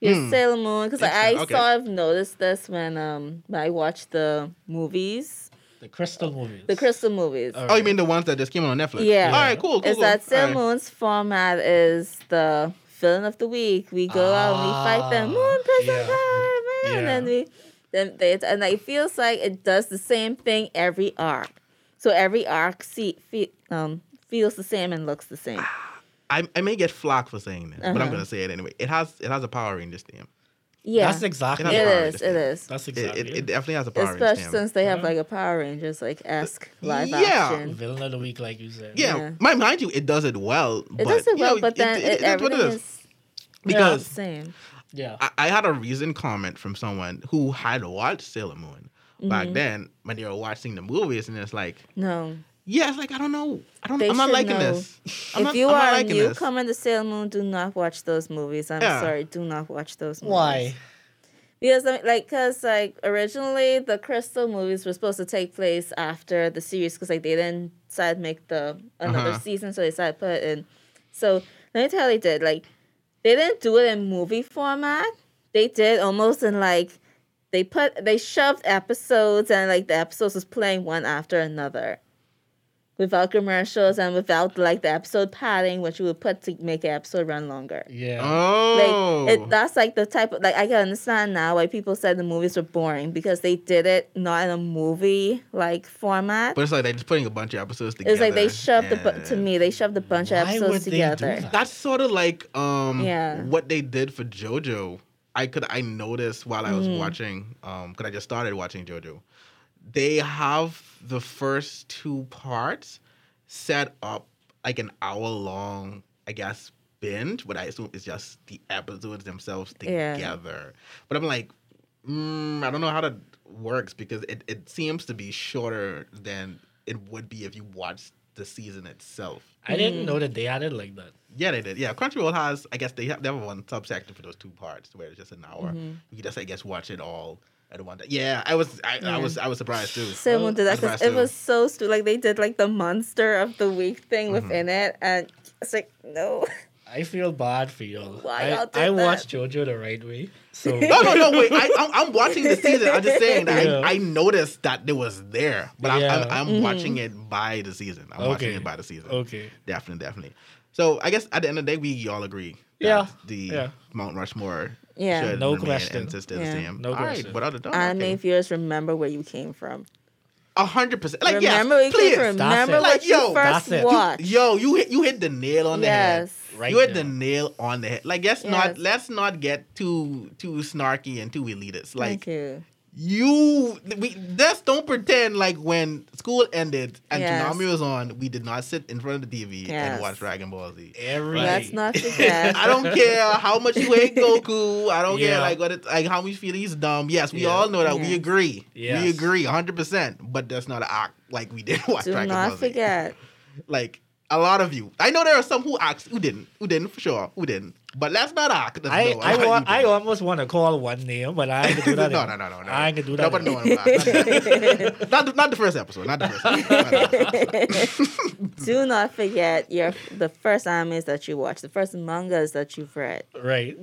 Mm. Sailor Moon because like, I okay. sort of noticed this when um when I watched the movies. The Crystal movies. The Crystal movies. Right. Oh, you mean the ones that just came out on Netflix? Yeah. yeah. All right, cool. cool it's cool. that Sailor right. Moon's format is the villain of the week. We go ah, out, we fight them. Moon prison time, man, and then we. Then they, and it feels like it does the same thing every arc. So every arc see, feel, um, feels the same and looks the same. I, I may get flack for saying that, uh-huh. but I'm going to say it anyway. It has it has a Power Rangers stamp. Yeah. That's exactly it. It is, it is. That's exactly it. It, it definitely has a Power Rangers stamp. Especially since they have yeah. like a Power Rangers, like esque live yeah. action. Villain of the week, like you said. Yeah. yeah. My, mind you, it does it well. It but, does it well, you know, but it, then it, it, it, everything it is. is because, the same. Yeah, I, I had a recent comment from someone who had watched Sailor Moon mm-hmm. back then when they were watching the movies, and it's like, no, yeah, it's like I don't know, I don't, they I'm not liking know. this. I'm if not, you I'm are a new coming to Sailor Moon, do not watch those movies. I'm yeah. sorry, do not watch those movies. Why? Because like, cause like originally the Crystal movies were supposed to take place after the series, cause like they didn't decide to make the another uh-huh. season, so they decided to put it in. So let me tell you, they did like. They didn't do it in movie format. They did almost in like they put they shoved episodes and like the episodes was playing one after another, without commercials and without like the episode padding, which you would put to make an episode run longer. Yeah. Oh. Like it, that's like the type of like I can understand now why people said the movies were boring because they did it not in a movie like format. But it's like they're just putting a bunch of episodes together. It's like they shoved the bu- to me they shoved a bunch why of episodes would they together. Do that? That's sort of like um yeah. what they did for JoJo. I could I noticed while I was mm. watching um because I just started watching JoJo. They have the first two parts set up like an hour long, I guess, binge, but I assume it's just the episodes themselves together. Yeah. But I'm like, mm, I don't know how that works because it, it seems to be shorter than it would be if you watched the season itself. I didn't mm. know that they had it like that. Yeah, they did. Yeah, Crunchyroll has, I guess, they have, they have one subsection for those two parts where it's just an hour. Mm-hmm. You can just, I guess, watch it all. I don't want that. Yeah, I was, I, yeah. I was, I was surprised too. Someone did that because it too. was so stupid. Like they did like the monster of the week thing mm-hmm. within it, and it's like no. I feel bad for y'all. Why I, I watched JoJo the right way. So no, no, no, wait. I, I'm, I'm watching the season. I'm just saying that yeah. I, I noticed that it was there, but I'm, yeah. I'm, I'm mm-hmm. watching it by the season. I'm okay. watching it by the season. Okay. Definitely, definitely. So I guess at the end of the day, we all agree that yeah. the yeah. Mount Rushmore yeah. should no question. And yeah. the same. No all question. Right, but other than that, anime okay. viewers, remember where you came from. A hundred percent. Like remember yes, please. Remember what like, you yo, first watched. You, yo, you hit you hit the nail on the yes. head. Right you hit now. the nail on the head. Like let's yes. not let's not get too too snarky and too elitist. Like Thank you. you we just don't pretend like when school ended and yes. Toonami was on, we did not sit in front of the T V yes. and watch Dragon Ball Z. Every Let's not forget. I don't care how much you hate Goku. I don't yeah. care like what it, like how we feel he's dumb. Yes, we yeah. all know that. Yes. We agree. Yes. We agree one hundred percent. But that's not an act like we did watch Do Dragon Ball Z. Do not forget. Like a lot of you. I know there are some who asked who didn't. Who didn't for sure. Who didn't. But let's not act. That's I no, I, wa- I almost want to call one name, but I ain't gonna do that. no, no, no, no, no. I ain't gonna do that. No, but no, I'm not. Not, the, not the first episode. Not the first episode. Not the do not forget your the first animes that you watched, the first mangas that you've read. Right.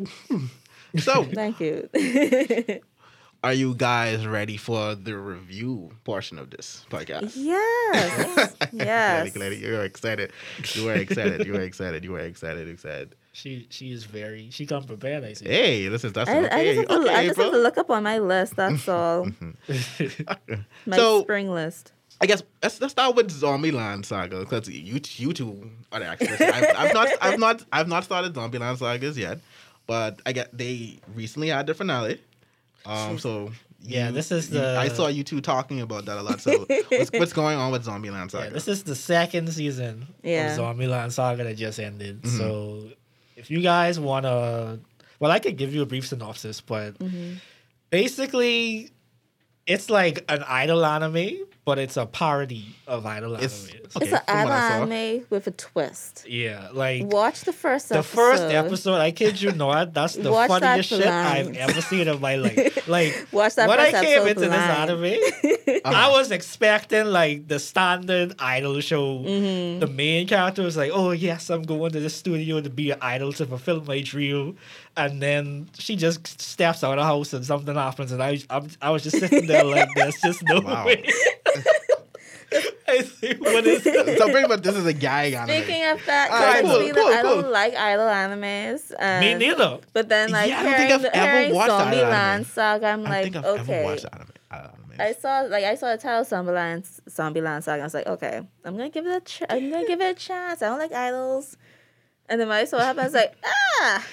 So. Thank you. Are you guys ready for the review portion of this podcast? Yes. Yes. Glad, glad you were excited. You were excited. You were excited. You were excited. Excited. She she is very, she come prepared, I see. Hey, listen, that's I, okay. I just, have to, okay, I just have to look up on my list, that's all. my so, spring list. I guess let's, let's start with Zombieland Saga, because you, you two are the actors. I've, I've, not, I've, not, I've not started Zombieland Sagas yet, but I get, they recently had their finale. Um, so yeah, you, this is you, the. I saw you two talking about that a lot. So what's, what's going on with Zombieland Saga? Yeah, this is the second season yeah. of Zombieland Saga that just ended. Mm-hmm. So if you guys want to, well, I could give you a brief synopsis, but mm-hmm. basically, it's like an idol anime, but it's a parody of idol it's, anime. Okay, it's an idol anime with a twist. Yeah, like watch the first episode. The first episode, I kid you not, that's the watch funniest that shit I've ever seen in my life. Like watch that when first I came into blind. this anime, uh-huh. I was expecting like the standard idol show. Mm-hmm. The main character was like, "Oh yes, I'm going to the studio to be an idol to fulfill my dream," and then she just steps out of the house and something happens, and I, I'm, I was just sitting there like, "There's just no wow. way." I see what is this? So pretty much this is a gag anime. Speaking of that, right, cool, cool, cool. I don't like idol animes. And, me neither. But then like yeah, hearing, I don't think I've hearing ever watched Zombieland Saga, I'm I like, think I've okay. Ever watched anime. I saw like I saw the title Zombieland Zombieland Saga. I was like, okay, I'm gonna give it a ch- I'm gonna give it a chance. I don't like idols. And then when I saw what happened, I was like, ah,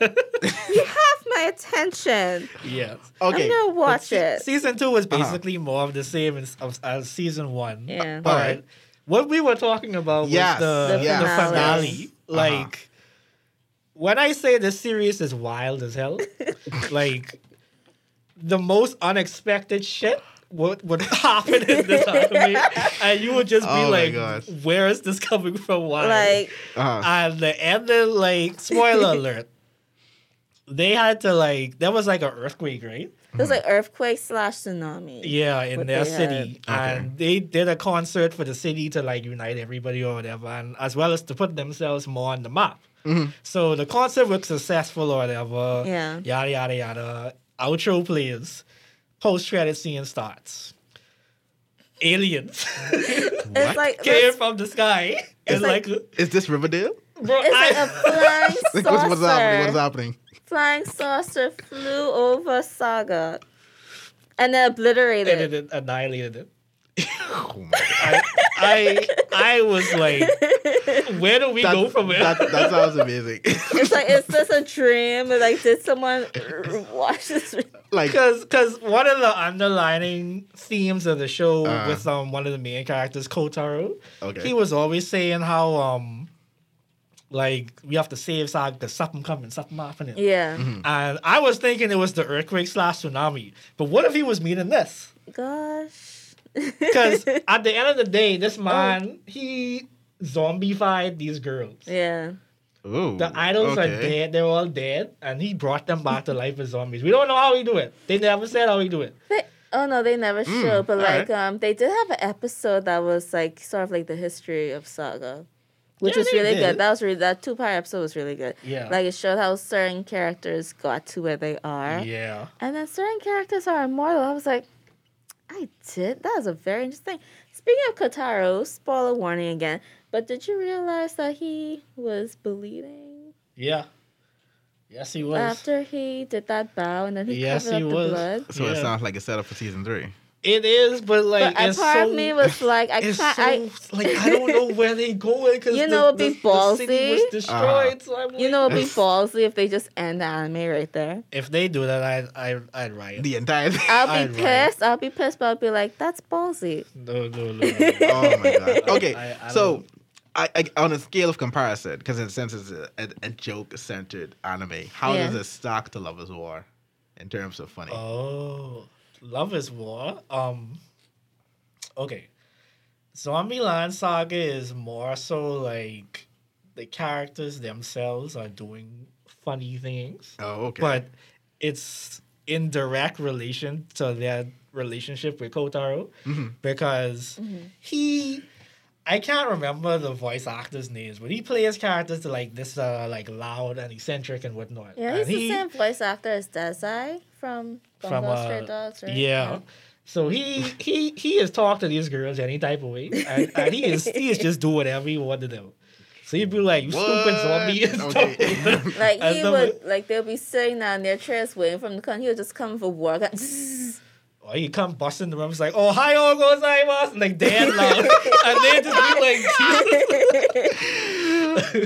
you have my attention. Yes. Okay. I'm going to watch se- it. Season two was basically uh-huh. more of the same as, as season one. Yeah. But all right. What we were talking about yes. was the, the yes. finale. Yes. Like, uh-huh. when I say the series is wild as hell, like, the most unexpected shit What would happen in this anime? And you would just be oh like, where is this coming from? Why? Like, uh-huh. And the ending, like, spoiler alert. They had to, like, there was like an earthquake, right? It was like earthquake slash tsunami. Yeah, in their city. Had. And okay. they did a concert for the city to, like, unite everybody or whatever, and as well as to put themselves more on the map. Mm-hmm. So the concert was successful or whatever. Yeah. Yada, yada, yada. Outro plays. Post-credit scene starts. Aliens it's like, came from the sky. It's like, like, is this Riverdale? Bro, it's I, like a flying saucer. What's, what's happening? What's happening? Flying saucer flew over Saga, and then obliterated and it, it annihilated it. Oh my God. I, I I was like, where do we that's, go from here? That, that sounds amazing. It's like, is this a dream? Like, did someone watch this? Like, because because one of the underlining themes of the show uh, with um one of the main characters, Kotaro, okay. he was always saying how um like we have to save Saga because something coming, something happening. Yeah, mm-hmm. and I was thinking it was the earthquake slash tsunami, but what if he was meaning this? Gosh. Because at the end of the day, this man, oh. he zombified these girls. Yeah. Ooh, the idols okay. are dead. They're all dead. And he brought them back to life as zombies. We don't know how he do it. They never said how he do it. They, oh, no, they never mm, showed. But, like, right. um, they did have an episode that was, like, sort of like the history of Saga. which yeah, was really did. good. That was really that two part episode was really good. Yeah, like it showed how certain characters got to where they are. Yeah, and then certain characters are immortal. I was like, I did. That was a very interesting thing. Speaking of Kotaro, spoiler warning again. But did you realize that he was bleeding? Yeah. Yes, he was. After he did that bow and then he yes, covered he up was. the blood. So yeah. It sounds like a setup for season three. It is, but like, but it's part so, of me was like, I can't. So, I, like, I don't know where they going because you know, the, it'd be ballsy. The city was destroyed. Uh, so I'm like, you know, it'd be ballsy if they just end the anime right there. If they do that, I, I, I'd riot. The entire thing. I'll be I'd pissed. Riot. I'll be pissed, but I'll be like, that's ballsy. No, no, no. no. Oh my god. Okay, I, I so I, I, on a scale of comparison, because in a sense it's a, a, a joke-centered anime, how yeah. does it stack to Love is War in terms of funny? Oh. Love is War. Um, okay. Zombieland Saga is more so like the characters themselves are doing funny things. Oh, okay. But it's in direct relation to their relationship with Kotaro mm-hmm. because mm-hmm. he... I can't remember the voice actors' names, but he plays characters that like this uh, like loud and eccentric and whatnot. Yeah, he's and he, the same voice actor as Desai from From uh, Stray Dogs, right? Yeah. yeah. So he he he has talked to these girls any type of way. And, and he is he is just doing whatever he wanted to do. So he'd be like, you what? stupid zombie. And okay. Like he and would like they'll be sitting down their chairs waiting for him to come. He'll just come for work. Like, or he come busting the room. It's like, oh, hi, all goes I was like dead loud, and they just be like,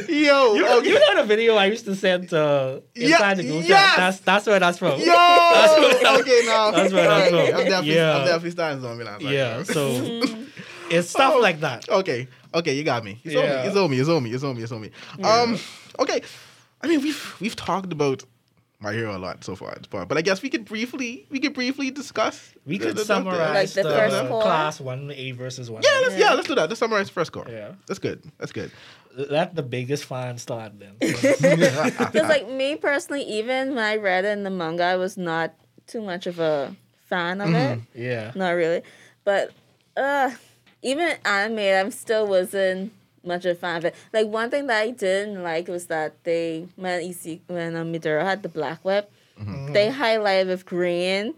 yo, you, okay. you know the video I used to send to inside yeah, the group yes. That's that's where that's from. Yo, that's where, okay, now that's where that's from. I'm definitely, yeah. I'm definitely starting zombie land. Yeah, right so it's stuff oh, like that. Okay, okay, you got me. It's yeah. on me. It's on me. It's on me. It's on me. It's on me. Yeah. Um, okay. I mean, we've we've talked about My Hero a lot so far, but I guess we could briefly we could briefly discuss. We the, could the, summarize the, like the first uh, class one A versus one. Yeah, let's, yeah, yeah, let's do that. Let's summarize the first score. Yeah, that's good. That's good. Let the biggest fan start then. Because like me personally, even when I read it in the manga, I was not too much of a fan of mm-hmm. it. Yeah, not really. But uh, even anime, I still wasn't much of a fan of it. Like, one thing that I didn't like was that they, when E C, when um, Midoriya had the black whip, mm-hmm. they highlighted with green.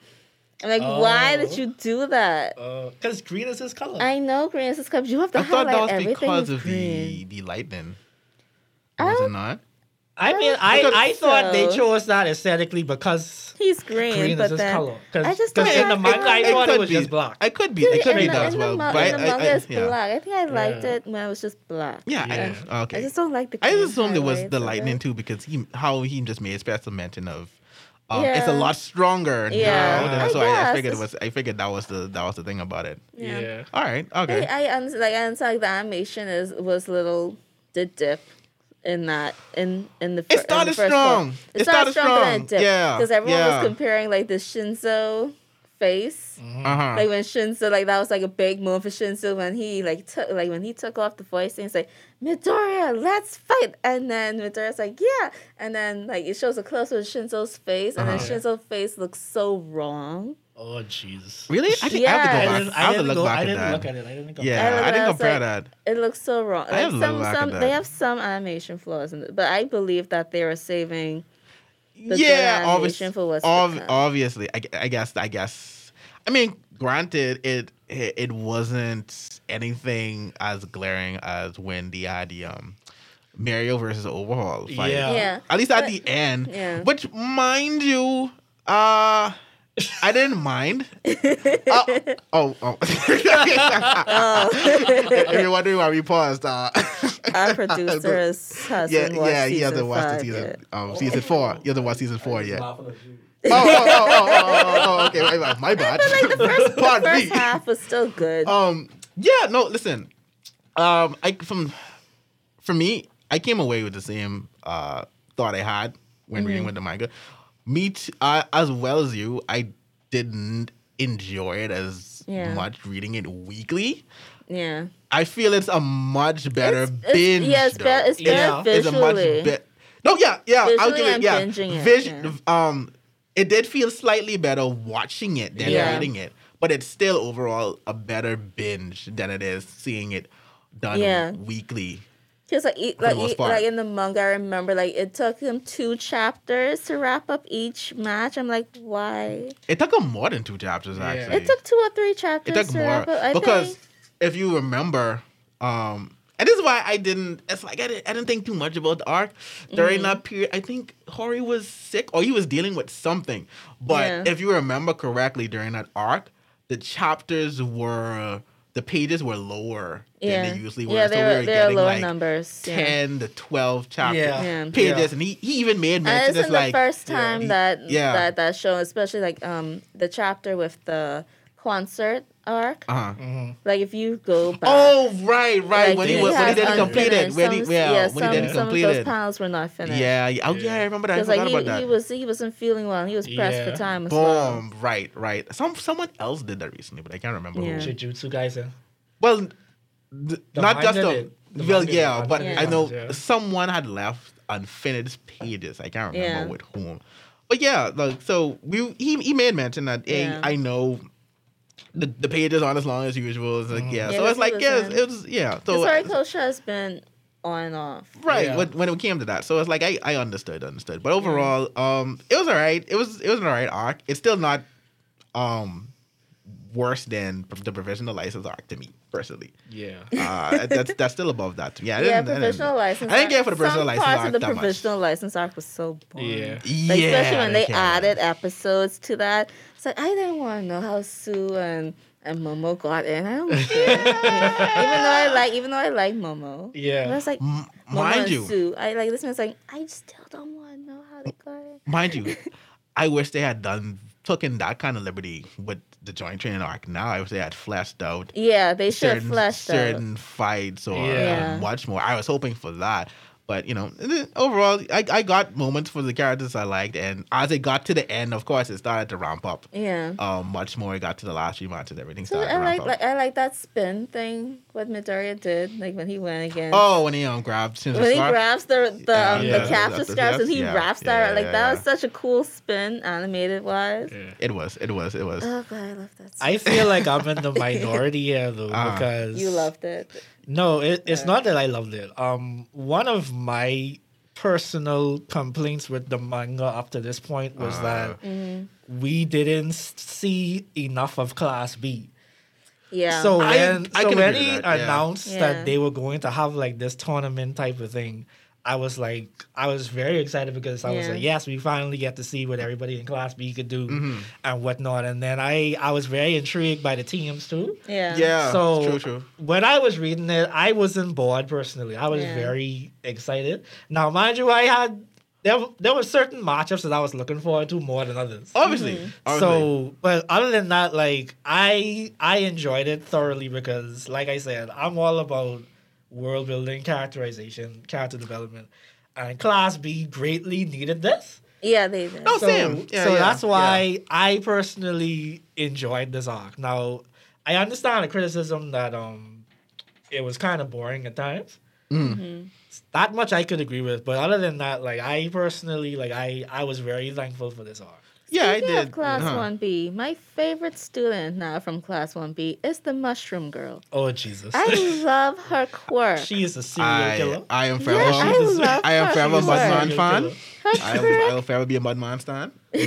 I'm like, oh. why did you do that? Because uh, green is his color. I know green is his color. You have to I highlight everything. I thought that was because of the, the lightning. Was it not? I mean, I, I, I thought so. They chose that aesthetically because he's green, green but is then his color. I just thought in the manga, I thought it was be, just black. I could be, it could be that as well. But in the manga, it's black. I think I liked yeah. it when it was just black. Yeah, yeah. I, okay. I just don't like the. I just assumed it was the lightning too because he, how he just made special mention of. Um, yeah. It's a lot stronger yeah. now, I so I, I figured it was. I figured that was the that was the thing about it. Yeah. yeah. All right. Okay. I, I like I understand the animation is was little the dip. In that, in in the, fir- it's not in the as first strong. It's, it's not as strong. strong. It yeah, because everyone yeah. was comparing like the Shinzo face, mm-hmm. uh-huh. like when Shinzo, like that was like a big move for Shinzo when he like took, like when he took off the voice thing. It's like Midoriya, let's fight, and then Midoriya's like yeah, and then like it shows a close with Shinzo's face, and uh-huh. then Shinzo's face looks so wrong. Oh Jesus! Really? I think yeah. I have to go back. I, I have to look go, back I at that. I didn't look at it. I didn't compare. Yeah, I, I didn't compare like, that. It looks so wrong. Like I have some, look back some, at that. They have some animation flaws, in it, but I believe that they were saving the yeah, good animation obvi- for what's ob- to come. Obviously, I, I guess. I guess. I mean, granted, it, it it wasn't anything as glaring as when the um Mario versus Overhaul fight. Yeah. yeah. At least but, at the end. Yeah. Which, mind you, uh. I didn't mind. oh, oh, oh. oh. If you're wondering why we paused, uh, our producer has yeah, watched yeah, season yeah, he hasn't watched the season, yet. um, oh. season four. He hasn't watched season four yet. oh, oh, oh, oh, oh, oh, okay, my bad. My bad. I feel like the first, the first half was still good. Um, yeah, no, listen, um, I from, for me, I came away with the same uh thought I had when mm-hmm. reading with the manga. Me, t- uh, as well as you, I didn't enjoy it as yeah. much reading it weekly. Yeah. I feel it's a much better it's, it's, binge. Yeah, it's, be- it's yeah. better visually. It's a much be- no, yeah, yeah. Visually I'll give it, yeah. Binging Vis- it, yeah. Um, it did feel slightly better watching it than yeah. reading it. But it's still overall a better binge than it is seeing it done yeah. weekly. Because like, e- like, e- like in the manga, I remember like it took him two chapters to wrap up each match. I'm like, why? It took him more than two chapters, yeah. actually. It took two or three chapters. It took to more wrap up, I because think. If you remember, um, and this is why I didn't. It's like I didn't, I didn't think too much about the arc during mm-hmm. that period. I think Hori was sick or he was dealing with something. But yeah. if you remember correctly, during that arc, the chapters were. The pages were lower yeah. than they usually were. Yeah, they so were, we were getting low like numbers. ten yeah. to twelve chapter yeah. Yeah. pages. Yeah. And he, he even made mention this. This is like, the first time yeah. that, yeah. that that show, especially like um the chapter with the concert arc. Uh-huh. Mm-hmm. Like if you go back. Oh, right, right. Like when, he was, when he didn't complete it. When he, well, yeah, when some, he didn't some complete it. Some of those panels were not finished. Yeah, yeah. Oh, yeah, I remember that. I forgot like, he, about that. He, was, he wasn't feeling well. He was pressed yeah. for time as Boom. well. Boom, right, right. Some Someone else did that recently, but I can't remember yeah. who. Jujutsu Kaisen. Well, th- not just a... The well, yeah, but yeah. I know yeah. someone had left unfinished pages. I can't remember yeah. with whom. But yeah, like so we he, he made mention that, hey, yeah. I know... The, the pages aren't as long as usual. It's like, yeah. yeah so it's like, yes, yeah, it was, yeah. So Horikoshi has been on and off. Right, yeah. when, when it came to that. So it's like, I, I understood, understood. But overall, yeah. um, it was all right. It was it was an all right arc. It's still not um, worse than the Provisional License arc to me, personally. Yeah. Uh, that's that's still above that to me. I didn't, yeah, Provisional I didn't, License I didn't care for the Provisional License arc. Some parts of the Provisional much. License arc was so boring. Yeah. Like, yeah especially when they added remember. episodes to that. Like, I didn't want to know how Sue and, and Momo got in. I don't care. even though I like, even though I like Momo. Yeah. But I was like, M- Momo mind and you, Sue. I like this man's like, I still don't want to know how they got in. Mind you, I wish they had done taken that kind of liberty with the Joint Training arc. Now I wish they had fleshed out. Yeah, they should certain, have fleshed certain out certain fights or yeah. much more. I was hoping for that. But, you know, overall, I, I got moments for the characters I liked. And as it got to the end, of course, it started to ramp up. Yeah. Um, much more. It got to the last few matches. Everything started so I to ramp like, up. Like, I like that spin thing what Midoriya did, like when he went again. Oh, when he um, grabbed Shinzo When he scarf. grabs the the, um, yeah. the capture scarves and he yeah. wraps that. Yeah, like, yeah, that yeah. was such a cool spin, animated-wise. Yeah. It was. It was. It was. Oh, God, I love that spin. I feel like I'm in the minority here, though, uh, because... You loved it. No, it, it's yeah. not that I loved it. Um, one of my personal complaints with the manga up to this point was uh, that mm-hmm. we didn't see enough of Class B. Yeah. So I, when I so when he that, yeah. announced yeah. that they were going to have like this tournament type of thing, I was like, I was very excited because I yeah. was like, yes, we finally get to see what everybody in Class B could do mm-hmm. and whatnot. And then I, I was very intrigued by the teams too. Yeah. Yeah. So true, true. When I was reading it, I wasn't bored personally. I was yeah. very excited. Now, mind you, I had there there were certain matchups that I was looking forward to more than others. Obviously. Mm-hmm. So, but other than that, like I I enjoyed it thoroughly because, like I said, I'm all about world building, characterization, character development, and Class B greatly needed this. Yeah, they did. No, so, same. Yeah, so yeah, that's why yeah. I personally enjoyed this arc. Now, I understand the criticism that um, it was kind of boring at times. Mm. Mm-hmm. That much I could agree with, but other than that, like I personally, like I, I was very thankful for this arc. Yeah, Speaking I did. Of class uh-huh. one B, my favorite student now from Class one B is the Mushroom Girl. Oh, Jesus. I love her quirk. She is a serial I, killer. I am forever yeah, I, I am forever a Mudman fan. I will, I will forever be a Mudman stan. Oh,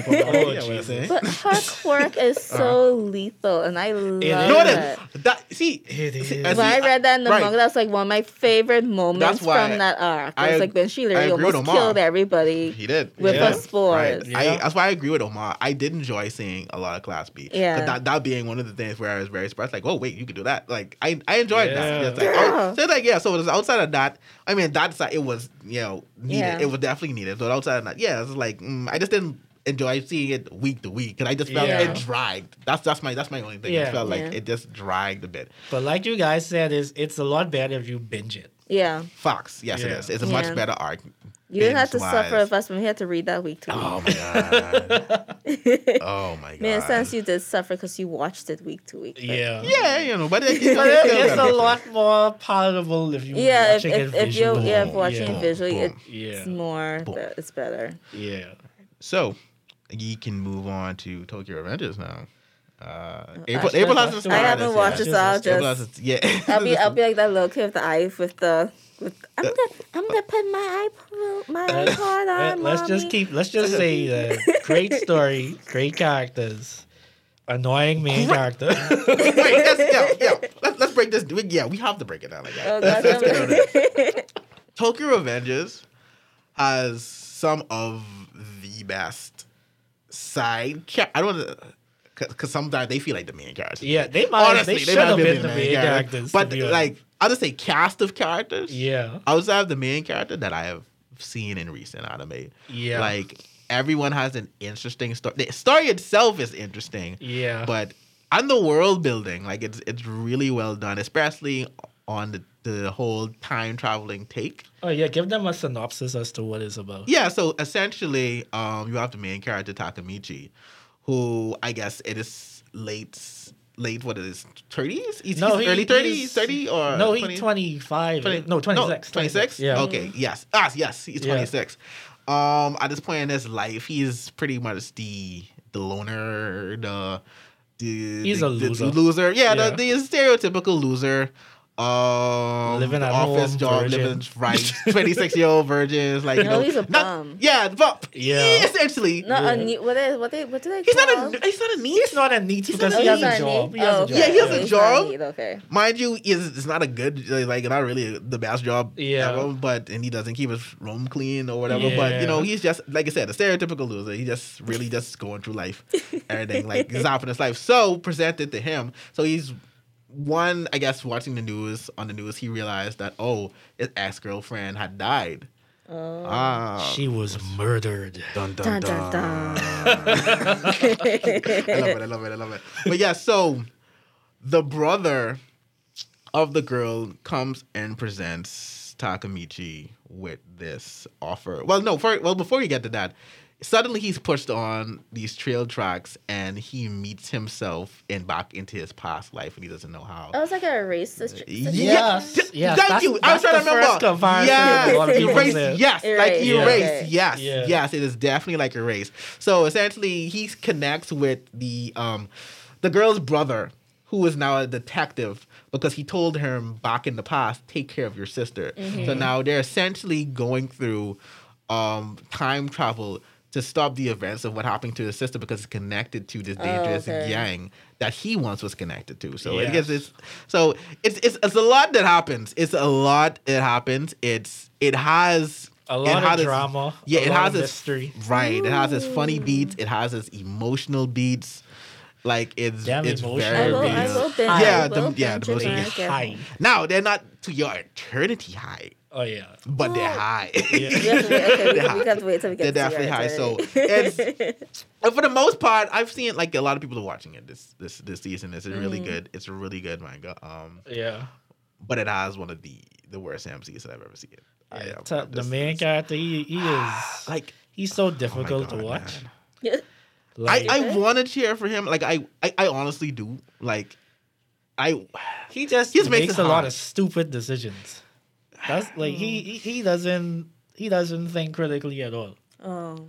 Jesus. But her quirk is so uh-huh. lethal, and I love it. No, it. That, see, it is. See, when see, I read that in the right. manga, that's like one of my favorite moments from I, that arc. I, it's like when she literally almost Omar. killed everybody he did. with yeah. her spores. Right. Yeah. I, that's why I agree with Omar. I did enjoy seeing a lot of Class B. Yeah. That, that being one of the things where I was very surprised. Like, oh, wait, you could do that. Like, I, I enjoyed yeah. that. It's like, yeah. So it's like, yeah, so it was outside of that, I mean, that side, it was, you know, needed. Yeah. It was definitely needed. So outside of that, yeah, it's like, mm, I just didn't enjoy seeing it week to week, and I just felt yeah. it dragged. That's that's my that's my only thing. Yeah. I felt like yeah. it just dragged a bit. But like you guys said, is it's a lot better if you binge it. Yeah. Fox, yes, yeah. it is. It's a yeah. much better arc. You didn't have to wise. suffer with us when we had to read that week to week. Oh my god. oh my god. Man, since you did suffer because you watched it week to week. Yeah. Yeah, you know, but it, you know, it, it's, it's a lot more palatable if you yeah, watching if, it if visually. Yeah, if watching yeah. it visually, boom, boom. it's yeah. more. But it's better. Yeah. So. You can move on to Tokyo Revengers now. Uh, April, April hasn't started. I haven't watched it, so I'll just. Yeah. I'll be, I'll be like that little kid with the eye with the. With, I'm gonna, I'm gonna put my iPod, my iPod on. Let's mommy. just keep. Let's just say that great story, great characters, annoying main character. Wait, let's, yeah, yeah. Let's, let's break this. Yeah, we have to break it down like that. Oh, let's, let's get over it. Tokyo Revengers has some of the best side. Char- I don't. Wanna, Because sometimes they feel like the main characters. Yeah, they might. Honestly, they, they should might have been, been the main, main characters. characters but like, I'll just say cast of characters. Yeah. Outside of the main character that I have seen in recent anime. Yeah. Like, everyone has an interesting story. The story itself is interesting. Yeah. But on the world building, like, it's it's really well done, especially on the, the whole time traveling take. Oh, yeah. Give them a synopsis as to what it's about. Yeah. So, essentially, um, you have the main character, Takamichi, who I guess it is late, late what it is, thirties? He's, no, he's he, early thirties, thirty or no, he's twenty-five. twenty, no, twenty-six. twenty-six? No, yeah. Okay. Yes. Ah, yes. He's twenty-six. Yeah. Um, at this point in his life, he's pretty much the the loner, the the he's the, a loser. The loser. Yeah, yeah. The, the stereotypical loser. Um, living at office home, job, virgin. living right, twenty-six year old virgins, like you no, know, he's a bum. Not, yeah, but yeah, essentially. Not yeah. a ne- what is what they what do they? He's call? not a he's not a neat. He's not a neat because he has a job. He has a job. Yeah, he has a job. Okay, mind you, is it's not a good like not really the best job. Yeah, ever, but and he doesn't keep his room clean or whatever. Yeah. But you know, he's just like I said, a stereotypical loser. He just really just going through life, everything like he's out in his life. So presented to him, so he's. One, I guess, watching the news, on the news, he realized that, oh, his ex-girlfriend had died. Oh. Ah, she was murdered. Dun, dun, dun. dun, dun, dun. I love it, I love it, I love it. But yeah, so the brother of the girl comes and presents Takamichi with this offer. Well, no, for, well, before we get to that, suddenly he's pushed on these trail tracks and he meets himself and back into his past life and he doesn't know how. Oh, it's like a race situation. Yes. yes. yes. Thank that's, you. That's I was trying to remember. Yes. Erase. Yes. Erase. Like erase. Yeah. Yes. Yeah. Yes. It is definitely like erase. So essentially he connects with the um, the girl's brother who is now a detective because he told him back in the past, take care of your sister. Mm-hmm. So now they're essentially going through um, time travel to stop the events of what happened to his sister because it's connected to this dangerous oh, okay. gang that he once was connected to. So yes. it gets it's so it's, it's it's a lot that happens. It's a lot that happens. It's it has a lot of drama. Its, yeah, a it lot has of its mystery. Right. Ooh. It has its funny beats. It has its emotional beats. Like it's Damn it's emotional. very I will, I will bend, yeah I will the, yeah the emotion is high. Now they're not to your eternity high. Oh yeah, but oh. they're high. Yeah. we have to wait, okay, we, we have to wait till we get. They're to definitely high. So, it's, and for the most part, I've seen like a lot of people are watching it this this this season. It's mm-hmm. really good. It's a really good manga. Um, yeah, but it has one of the the worst M Cs that I've ever seen. Yeah, yeah, t- just, the main character, he, he is like he's so difficult oh God, to watch. like, I I want to cheer for him. Like I, I I honestly do. Like I, he just, he just makes, makes a hard. lot of stupid decisions. That's like he, he he doesn't he doesn't think critically at all. Oh,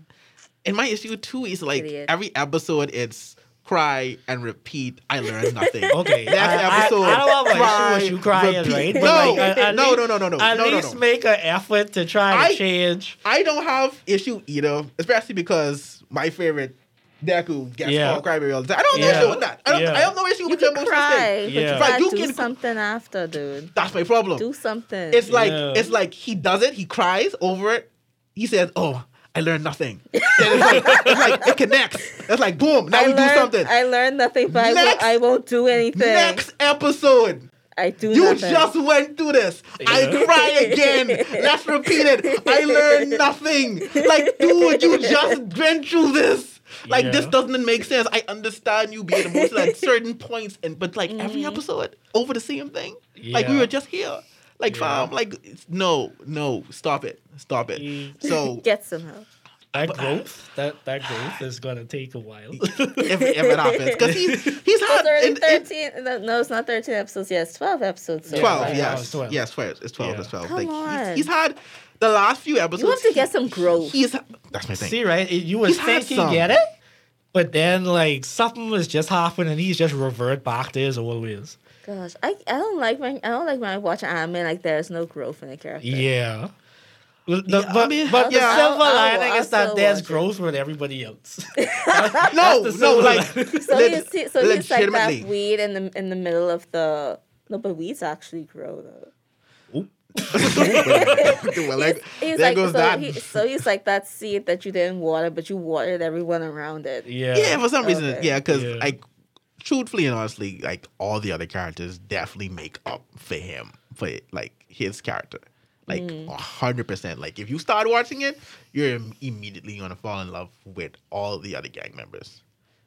and my issue too is like Idiot. every episode it's cry and repeat. I learned nothing. Okay, that's episode. I, I, I don't want my issue with you crying, repeat. right? But no, like, at, at no, least, no, no, no, no. At no, least no, no. make an effort to try I, and change. I don't have issue either, especially because my favorite. Deku gets yeah. all crybaby all the time. I don't have yeah. no issue with that. I, don't, yeah. I have no issue you with your emotions. Cry, but yeah. you cry, you do can, something after, dude. That's my problem. Do something. It's like yeah. it's like he does it. He cries over it. He says, "Oh, I learned nothing." It's, like, it's like it connects. It's like boom. Now I we learned, do something. I learned nothing, but next, I, will, I won't do anything. Next episode. I do you nothing. just went through this. Yeah. I cry again. Let's repeat it. I learned nothing. Like, dude, you just went through this. Like yeah. this doesn't make sense. I understand you being emotional at certain points, and but like mm-hmm. every episode over the same thing. Yeah. Like we were just here. Like yeah. fam. Like no, no, stop it, stop it. Mm. So get some help. That but, growth, that that growth is gonna take a while if, if it happens. Because he's he's had already thirteen. It, it, no, it's not thirteen episodes. Yes, yeah, twelve episodes. Yeah. Twelve. Right. Yes. Oh, twelve. Yes. Twelve. It's twelve. Yeah. It's twelve. Come like, on. He's, he's had. The last few episodes. You have to get some growth. He's, that's my thing. See, right? You were thinking, get it? But then, like, something was just happening, and he's just revert back to his old ways. Gosh, I, I don't like when I don't like when I watch anime like there's no growth in the character. Yeah, the, yeah but I mean, but the yeah, silver lining is that there's growth with everybody else. that, no, no, like so leg- he's so he's like that weed in the in the middle of the no, but weeds actually grow though. well, like, he's, he's there like, goes so that. He, so he's like that seed that you didn't water, but you watered everyone around it. Yeah, yeah. For some reason, okay. yeah, because yeah. like. Truthfully and honestly, like all the other characters definitely make up for him, for like his character, like a hundred percent. Like if you start watching it, you're im- immediately gonna fall in love with all the other gang members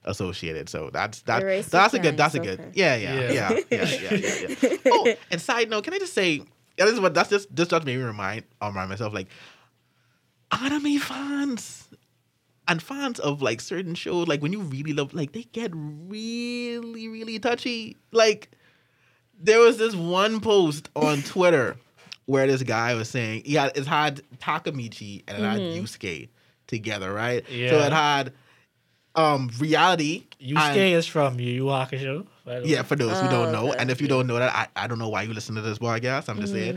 associated. So that's that, that's that's a good. That's okay. a good. Yeah, yeah, yeah, yeah, yeah, yeah. yeah, yeah. Oh, and side note, can I just say that is what that's just this just made me remind um, remind myself like anime fans. And fans of like certain shows, like when you really love, like they get really, really touchy. Like there was this one post on Twitter where this guy was saying, yeah, it had Takamichi and it had mm-hmm. Yusuke together, right? Yeah. So it had um, reality. Yusuke and, is from Yu Yu Hakusho. Yeah, for those oh, who don't know. Okay. And if you don't know that, I, I don't know why you listen to this podcast. I'm just mm.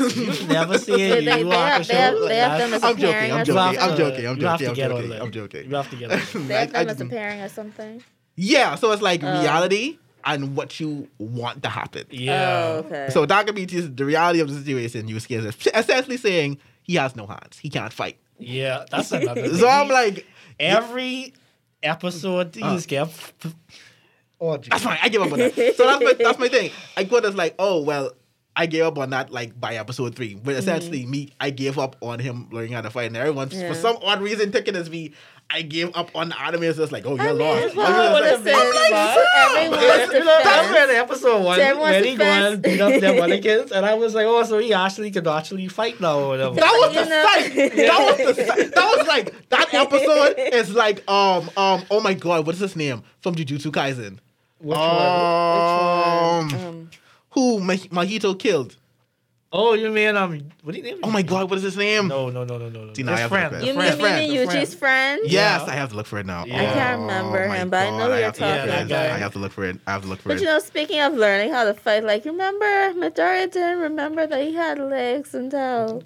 saying. You've never seen Yu Yu Hakusho. They have, they have them as a pairing or something. I'm joking. I'm joking. I'm joking. I'm joking. I'm joking. You have to get on. They have them as a pairing or something? Yeah. So it's like oh. reality and what you want to happen. Yeah. Oh, okay. So Takamichi is the reality of the situation. Yusuke is essentially saying he has no hands. He can't fight. Yeah. That's another thing. So I'm like. Every episode, Yusuke... Oh, that's fine. I gave up on that. So that's my that's my thing. I go as like, oh well, I gave up on that like by episode three. But essentially, mm-hmm. me, I gave up on him learning how to fight, and everyone's yeah. for some odd reason taking as me. I gave up on the anime. It's just like, oh, you're I mean, lost. Well, I'm like, I'm like, everyone's you know, that's where the episode one when he went and beat up their mannequins, and I was like, oh, so he actually could actually fight now or whatever. That was the sight. That was the sight. That was like that episode is like um um oh my god, what's his name from Jujutsu Kaisen? Which um, one? Which one? Um, who Mahito killed? Oh, you mean um? What do you name? Oh my God, what is his name? No, no, no, no, no. His no, friend. You mean, friend. You mean Yuji's friend? Yes, yeah. I have to look for it now. I can't remember him, but I know you're talking about. I have to look for it. I have to look for but it. But you know, speaking of learning how to fight, like remember Midoriya didn't remember that he had legs and toe.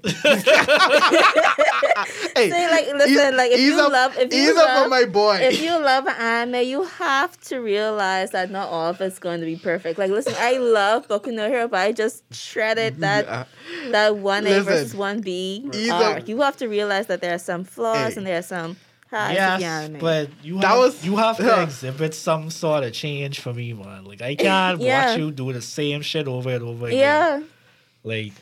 Hey, so, like listen, like if you up, love, if you love my boy, if you love anime, you have to realize that not all of it's going to be perfect. Like listen, I love Boku no Hero, but I just shredded that. Yeah. That one A versus one B arc. You have to realize that there are some flaws hey. and there are some highs. Yes, but you have, that was, you have to uh, exhibit some sort of change for me, man. Like I can't yeah. watch you do the same shit over and over again. Yeah. Like.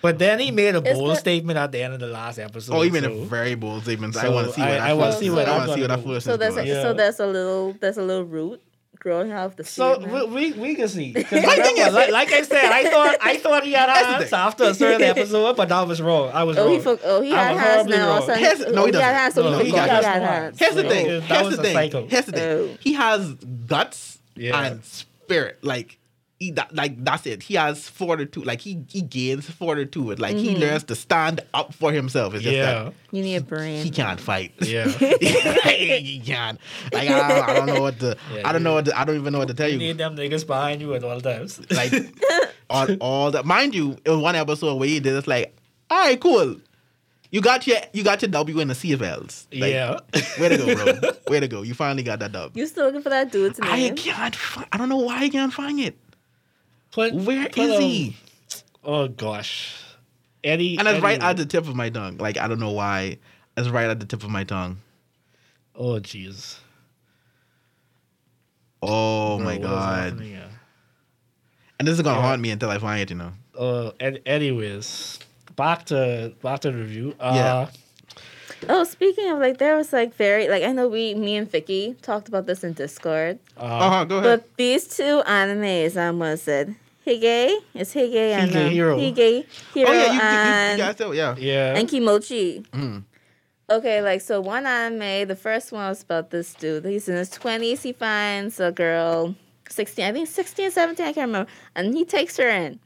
But then he made a bold that, statement at the end of the last episode. Oh, he made so, a very bold statement. So I want to see what I, I want to see what I want to see what I So there's a, yeah. so there's a little there's a little root. Growing out of the so we, we we can see. Remember, like, like I said, I thought I thought he had hands after a certain episode, but that was wrong. I was oh, wrong. He fo- oh, he I had hands now. So he, no, he, he had hands. So no, he, he got got got hands. Here's the thing. Here's that was the thing. Here's the thing. Oh. He has guts yeah. and spirit. Like he that, like that's it. He has fortitude. Like he he gains fortitude. Like mm-hmm. he learns to stand up for himself. It's just yeah. that you need a brain. He can't fight. Yeah, he can't. Like I don't, I don't know what to. Yeah, I don't know what to, I don't even know what to tell you. You need them niggas behind you at all times. Like on all the mind you, in one episode where he did it's like, all right, cool. You got your you got your W in the C of L's. Like, yeah, way to go, bro. Way to go. You finally got that dub. You still looking for that dude's name? I can't. Fi- I don't know why I can't find it. Put, where put is um, he? Oh gosh. Eddie, and it's Eddie. Right at the tip of my tongue. Like, I don't know why. It's right at the tip of my tongue. Oh, jeez. Oh, bro, my God. And this is going to yeah. haunt me until I find it, you know. Uh, and anyways, back to, back to the review. Uh, yeah. Oh, speaking of, like, there was, like, very, like, I know we, me and Vicky talked about this in Discord. Uh, uh-huh, go ahead. But these two animes, I almost said. Hige, it's Hige and um, Hero. Hige Hero oh, yeah, you, and, you, you guys know, yeah. Yeah. and Kimochi. Mm. Okay, like, so one anime, the first one was about this dude. He's in his twenties, he finds a girl, sixteen, I think sixteen, seventeen, I can't remember. And he takes her in.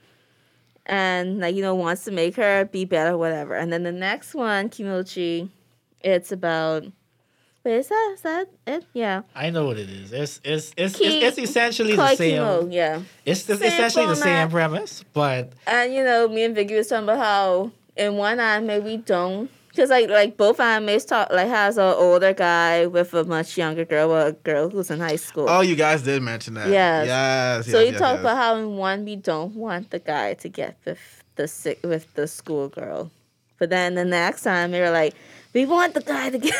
And, like, you know, wants to make her be better, whatever. And then the next one, Kimochi, it's about... Wait, is that, is that it? Yeah. I know what it is. It's it's it's Ki, it's, it's essentially the same. Kimo, yeah. It's, it's essentially format. The same premise, but and you know, me and Vicky was talking about how in one anime we don't, because like like both animes talk like has an older guy with a much younger girl, or a girl who's in high school. Oh, you guys did mention that. Yes. Yes. So yes, you yes, talk yes. about how in one we don't want the guy to get with the sick with the schoolgirl, but then the next time they were like, we want the guy to get.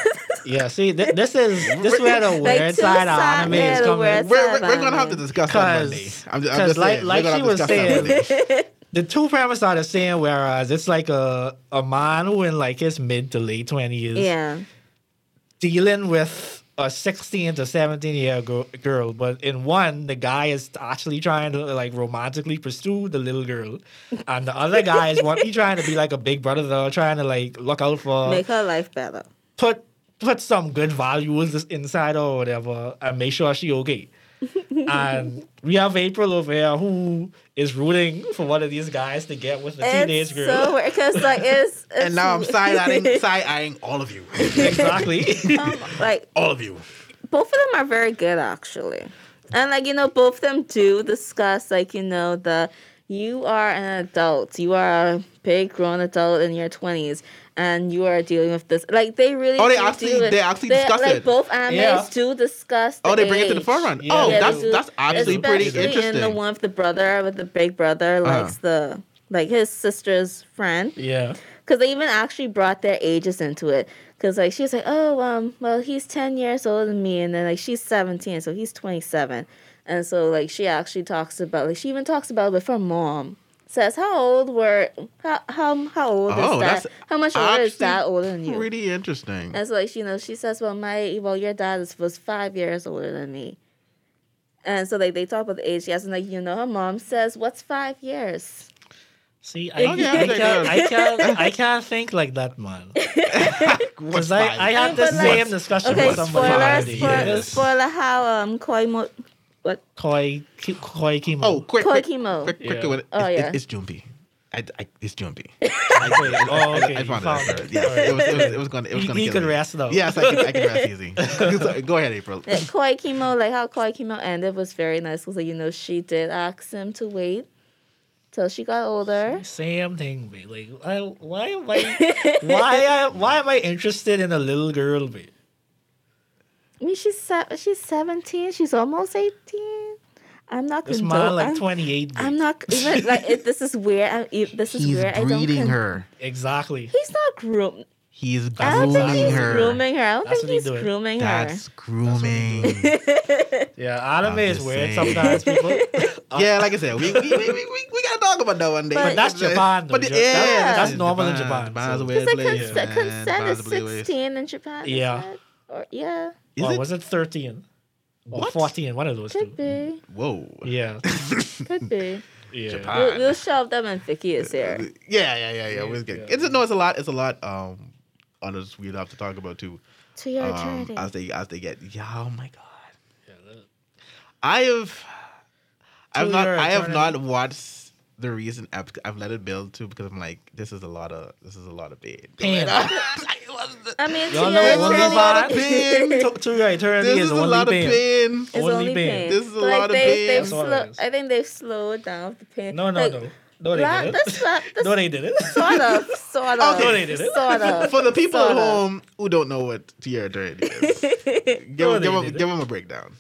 Yeah, see, th- this is this is where the weird like side of anime is coming. We're, we're, we're going to have to discuss that Monday. I'm just, I'm just like, saying. Like she was saying, the two premises are the same, whereas it's like a, a man who in like his mid to late twenties yeah. dealing with a sixteen to seventeen-year-old girl. But in one, the guy is actually trying to like romantically pursue the little girl. And the other guy is what, he trying to be like a big brother, though, trying to like look out for... Make her life better. Put put some good values inside or whatever and make sure she's okay. And we have April over here who is rooting for one of these guys to get with the teenage girl. So weird, cause like it's, it's and now I'm side-eyeing, side-eyeing all of you. Exactly. Um, like all of you. Both of them are very good actually, and like you know, both of them do discuss like you know the you are an adult, you are a big grown adult in your twenties. And you are dealing with this. Like, they really... Oh, they actually, they actually they, discuss like, it. Like, both animes yeah. do discuss the Oh, they bring age. It to the forefront. Yeah. Oh, yeah, that's do, that's actually pretty interesting. Especially in the one with the brother, with the big brother, likes uh-huh. the... Like, his sister's friend. Yeah. Because they even actually brought their ages into it. Because, like, she was like, oh, um, well, he's ten years older than me. And then, like, she's seventeen, so he's twenty-seven. And so, like, she actually talks about... Like, she even talks about it with her mom. Says how old were how how how old oh, is that? How much older is that older than you? Pretty interesting. And so like you know, she says, well, my well, your dad is, was five years older than me. And so like they talk about the age, yes, and like you know, her mom says, what's five years? See, I, okay, I, I can't I can't I can't think like that, man. Because I, I had the same like, discussion okay, with somebody. Spoiler, spoiler, yes. spoiler how um Koi Mo What? Koi, Koi Kimo. Oh, quick, Koi Kimo. Quick, quick, quick, yeah. quick, quick. Oh, it's, yeah. It, it's Junpei. I, I, it's Junpei. I, oh, okay. I, I found, found it. it. Yeah, it was, it was, it was going to kill me. He could rest, though. Yes, I could, I could rest easy. Go ahead, April. Yeah, Koi Kimo, like how Koi Kimo ended was very nice. Because, like, you know, she did ask him to wait till she got older. Same thing, babe. Like, I, why, why, why, I, why am I interested in a little girl, babe? I mean, she's se- she's seventeen. She's almost eighteen. I'm not. This man like I'm, twenty-eight. Bit. I'm not even like if this is weird. I'm, if this is he's weird. He's breeding I don't con- her. Exactly. He's not groom. He's grooming her. I don't think he's her. grooming her. I don't That's think he's doing. grooming That's her. Grooming. That's grooming. Yeah, anime is weird saying. Sometimes, people. Yeah, like I said, we we, we, we, we, we gotta talk about that one day. But, but that's Japan, though. But the, yeah, that's, that's normal Japan, in Japan. Japan's so. a weird place. Cons- consent is sixteen in Japan. Yeah. Or yeah. Is or it? Was it thirteen? Or what? fourteen? One of those Could two. Could be. Whoa. Yeah. Could be. Yeah. Japan. We'll, we'll shove them and Vicky is here. Yeah, yeah, yeah, yeah. We'll get, yeah. It's no, it's a lot. It's a lot. Um, others we'll have to talk about too. To your um, as they as they get. Yeah. Oh my god. Yeah. That... I have. I've not. I have not watched. The reason I've, I've let it build too because I'm like this is a lot of this is a lot of pain. pain. I mean, to your eternity, to, to your eternity this is, is only a lot pain. of pain. It's only, only pain. pain. This is a like lot they, of pain. Slo- I think they've slowed down with the pain. No, no, like, no. No, they didn't. This, this, no, they didn't. Sort of, sort of. Okay. No, they didn't. Sort of. For the people at home who don't know what to your eternity is, give, no, give, them, give them a breakdown.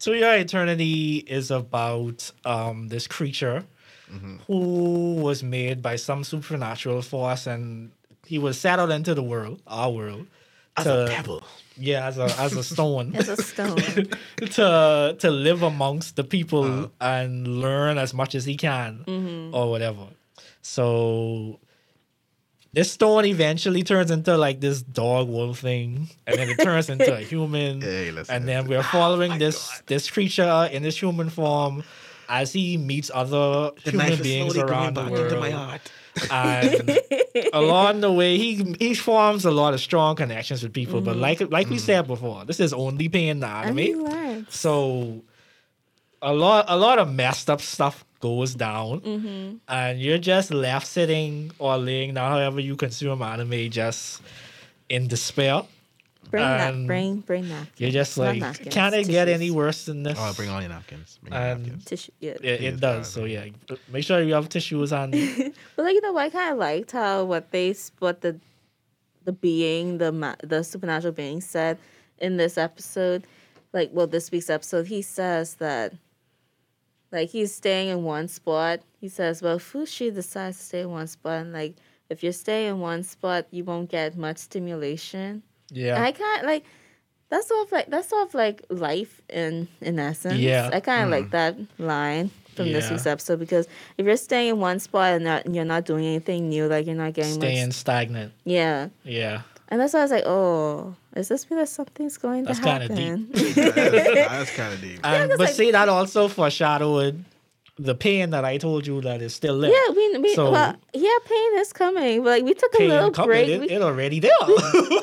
To Your Eternity is about um, this creature mm-hmm. who was made by some supernatural force, and he was settled into the world, our world, as to, a pebble. Yeah, as a as a stone, as a stone, to to live amongst the people uh-huh. and learn as much as he can mm-hmm. or whatever. So this stone eventually turns into like this dog wolf thing, and then it turns into a human. Hey, listen, and then we're following oh this God. this creature in this human form as he meets other the human beings around the world. Into my heart. And along the way, he he forms a lot of strong connections with people. Mm. But like like mm. we said before, this is only paying the anime. So a lot a lot of messed up stuff goes down mm-hmm. and you're just left sitting or laying down however you consume anime just in despair Bring um, that. Bring bring napkins. You're just like, can it get any worse than this? Oh, bring all your napkins. Bring um, your napkins. Tissue, yeah. It, it, it does. So yeah, make sure you have tissues on. But like, you know, I kind of liked how what they what the the being the the supernatural being said in this episode, like well this week's episode, he says that. Like, he's staying in one spot. He says, well, Fushi decides to stay in one spot. And, like, if you stay in one spot, you won't get much stimulation. Yeah. And I can't, like, that's sort of like, that's sort of like life in, in essence. Yeah. I kind of mm. like that line from yeah. this week's episode, because if you're staying in one spot and, not, and you're not doing anything new, like, you're not getting staying much. Staying stagnant. Yeah. Yeah. And that's why I was like, oh, does this mean that something's going that's to happen? That's kind of deep. That's kind of deep. Um, yeah, but like, see, that also foreshadowed the pain that I told you that is still left. Yeah, we, we so, well, yeah, pain is coming. But like, we took a little coming, break. It, we, it already there.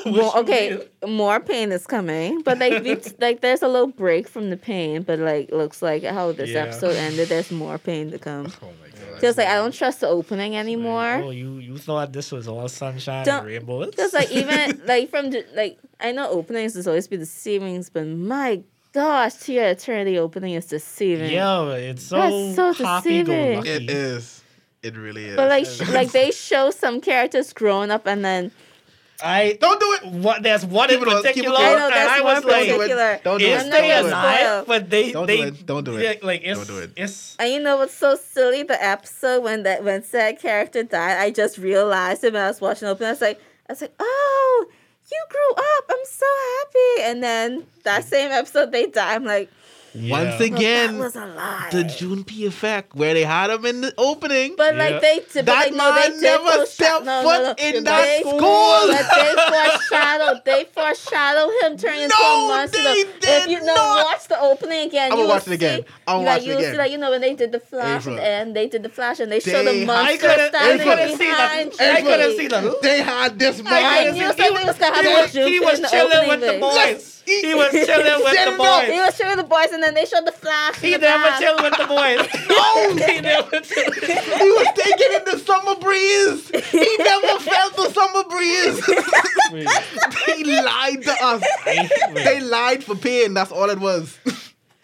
Well, okay, more pain is coming. But like, we, like, there's a little break from the pain. But like, looks like how this yeah. episode ended. There's more pain to come. Oh my God. Just like, I don't trust the opening anymore. Oh, you, you thought this was all sunshine don't, and rainbows? Just like, even, like, from, the, like, I know openings is always be deceiving, but my gosh, To Your Eternity opening is deceiving. Yeah, it's so, so happy-go-lucky. It is. It really is. But, like, sh- like they show some characters growing up and then... I don't do it. What, there's one keep in particular, I know, and I was like, particular. "Don't do it." Don't do it. Alive, but they, don't, they, do it. don't do it. Like, it's, don't do it. It's, and you know what's so silly? The episode when that when said character died, I just realized it when I was watching open. I was like, I was like, "Oh, you grew up. I'm so happy." And then that same episode, they died. I'm like, yeah. Once again, well, the Junpei effect where they had him in the opening. But yeah. like they, but that like, no, man they never foresh- stepped no, foot no, no. in that they, school. But they foreshadowed. They foreshadowed him turning into no, a monster. They did if you know, not. watch the opening again. I'm gonna watch it again. I'm like, watching it again. See, like, you know when they did the flash April. and they did the flash and they, they showed the monster standing behind. The, I couldn't see them. They had this man. I knew something was gonna happen with Junpei. He was chilling with the boys. He, he was chilling with the boys. He was chilling with the boys, and then they showed the flash. He never chilled with the boys. No, he never chilled. He was taking in the summer breeze. He never felt the summer breeze. They lied to us. They lied for pain. That's all it was.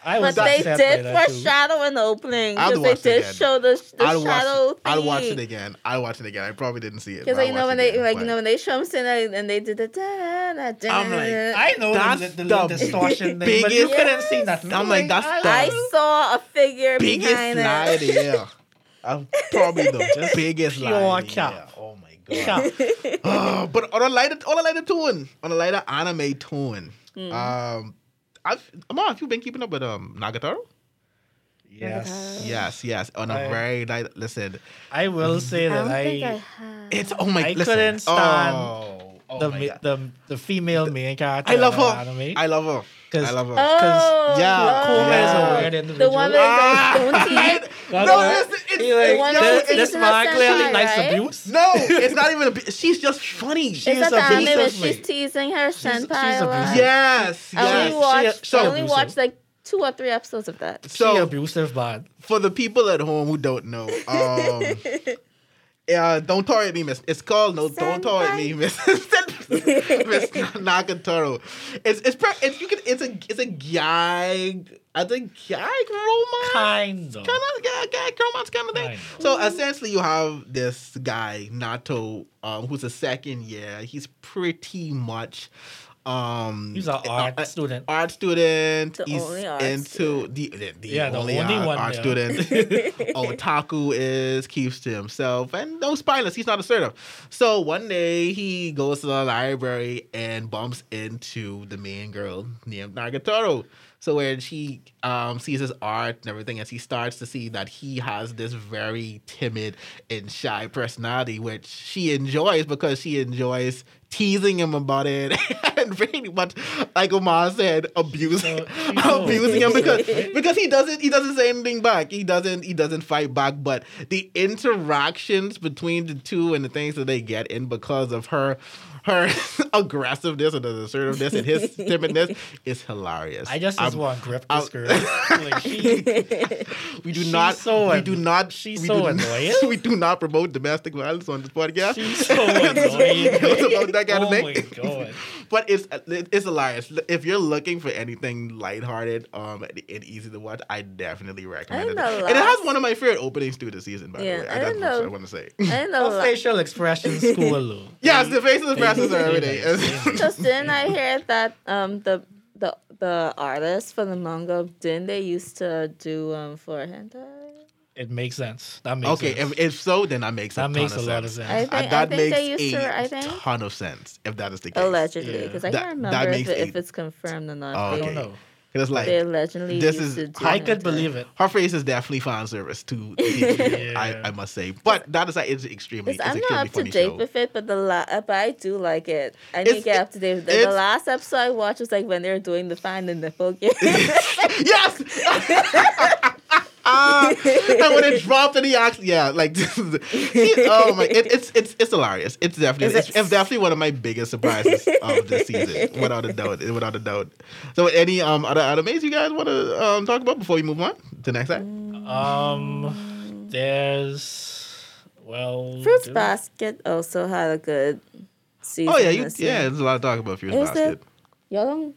I was but they did foreshadow in the opening. Because they did again. show the, the I'll shadow watch, I'll watch it again. I'll watch it again. I probably didn't see it. Because like, you know when they again, like but... you know when they show them and, and they did the da da da. I'm like, I know that's the, the, the distortion thing, but you couldn't see nothing. I'm like, that's the I saw a figure biggest behind lie it. Biggest I'm probably the Just biggest lie. Oh my God. Oh, but on a lighter, on a lighter tune, on a lighter anime tune. Um. I've, Omar, have you been keeping up with um, Nagatoro? Yes. Yes, yes. On a I, very light... Listen. I will say that I... I, think I have. It's... Oh, my... I listen, couldn't stand oh, oh the, my the, the female the, main character. I love her. Anime. I love her. I love her. Because oh, yeah. Kuma yeah. is a weird individual. The woman ah. that don't eat. No, listen. It's, it's, like, this this man clearly right? likes abuse. No, it's not even abuse. She's just funny. She's it's abusive. She's teasing her she's, senpai. She's abusive. Yes, yes. I only watched, she, so I only watched like two or three episodes of that. So she abusive, man. For the people at home who don't know, um, uh, don't target me, miss. It's called no. Senpai. Don't target me, miss. Miss Nagatoro. It's it's pre- it's you can it's a it's a guy. I think gag romance? Kind of. Kind of gag, gag romance kind of thing. Kind of. So essentially you have this guy, Nato, um, who's a second year. He's pretty much... Um, he's an art a, a, student. Art student. The he's only art into student. The, the, the, yeah, only the only art, one, art yeah. student. Otaku is, keeps to himself. And no spineless. He's not assertive. So one day he goes to the library and bumps into the main girl named Nagatoro. So when she um, sees his art and everything, and she starts to see that he has this very timid and shy personality, which she enjoys because she enjoys teasing him about it and pretty much, like Omar said, abusing, so abusing him because because he doesn't he doesn't say anything back. He doesn't he doesn't fight back. But the interactions between the two and the things that they get in because of her. Her aggressiveness and the assertiveness and his timidness is hilarious. I just, just want to grip this girl. Like she, we do she's not. So we do not. She's we so do, annoying. We do not promote domestic violence on this podcast. She's so annoying. It was about I gotta oh make. Oh my god! But it's it's hilarious. If you're looking for anything lighthearted, um, and, and easy to watch, I definitely recommend I it. And it has one of my favorite openings to the season. By yeah, the way, I, I didn't know. I want to say. I didn't know. Well, facial expressions, cool alone. Yes, the facial expressions are everything. Just didn't I hear that um the the the artists for the manga didn't they used to do um for hentai? It makes sense. That makes okay, sense. Okay, if, if so, then that makes that a makes ton of a lot sense. of sense. I think, uh, that I think makes they used a to, I think? ton of sense if that is the case. Allegedly, because yeah. I can't remember if, it, if it's confirmed or not. Oh, okay. I don't know. Because like they allegedly this used is, to do I could believe it. Her face is definitely fan service too. yeah. I, I must say, but that is like it's extremely. It's I'm extremely not up to date show. with it, but the la- but I do like it. I need to get up to date with it. The last episode I watched was like when they were doing the find the nipple game. Yes. Ah, and when it dropped in the ox, yeah, like this is, it, oh my, it, it's it's it's hilarious. It's definitely it's, it's definitely one of my biggest surprises of this season, without a doubt, without a doubt. So, any um other animes you guys want to um talk about before we move on to next time? Um, there's well, Fruits Basket also had a good season. Oh yeah, you, yeah, there's a lot to talk about Fruits Is Basket. Y'all don't.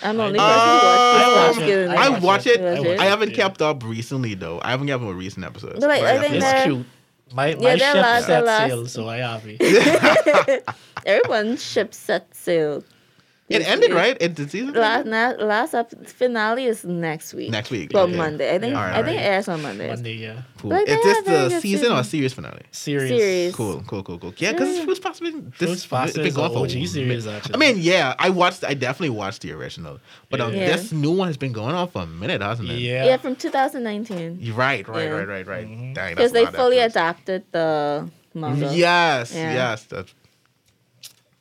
I'm only um, watch it. I watch, I watch it. it. I, watch I haven't it, yeah. kept up recently though. I haven't kept up with recent episodes. But like, but I think it's cute. My my yeah, ship last, set sail, so I happy. Everyone's ship set sail. It ended, right? It the season. Last not, last up, finale is next week. Next week, but okay. Monday. I think yeah. right, I right. think it airs on Monday. Monday, yeah. Cool. Like is this the season, season or series finale? Series. series. Cool, cool, cool, cool. Yeah, because yeah. Fruits Basket this big O G series. Actually, I mean, yeah, I watched. I definitely watched the original, but um, yeah. this new one has been going on for a minute, hasn't it? Yeah, yeah, from twenty nineteen. Right, right, yeah. right, right, right. Because mm-hmm. they fully adapted the manga. Yes, yeah. yes. That's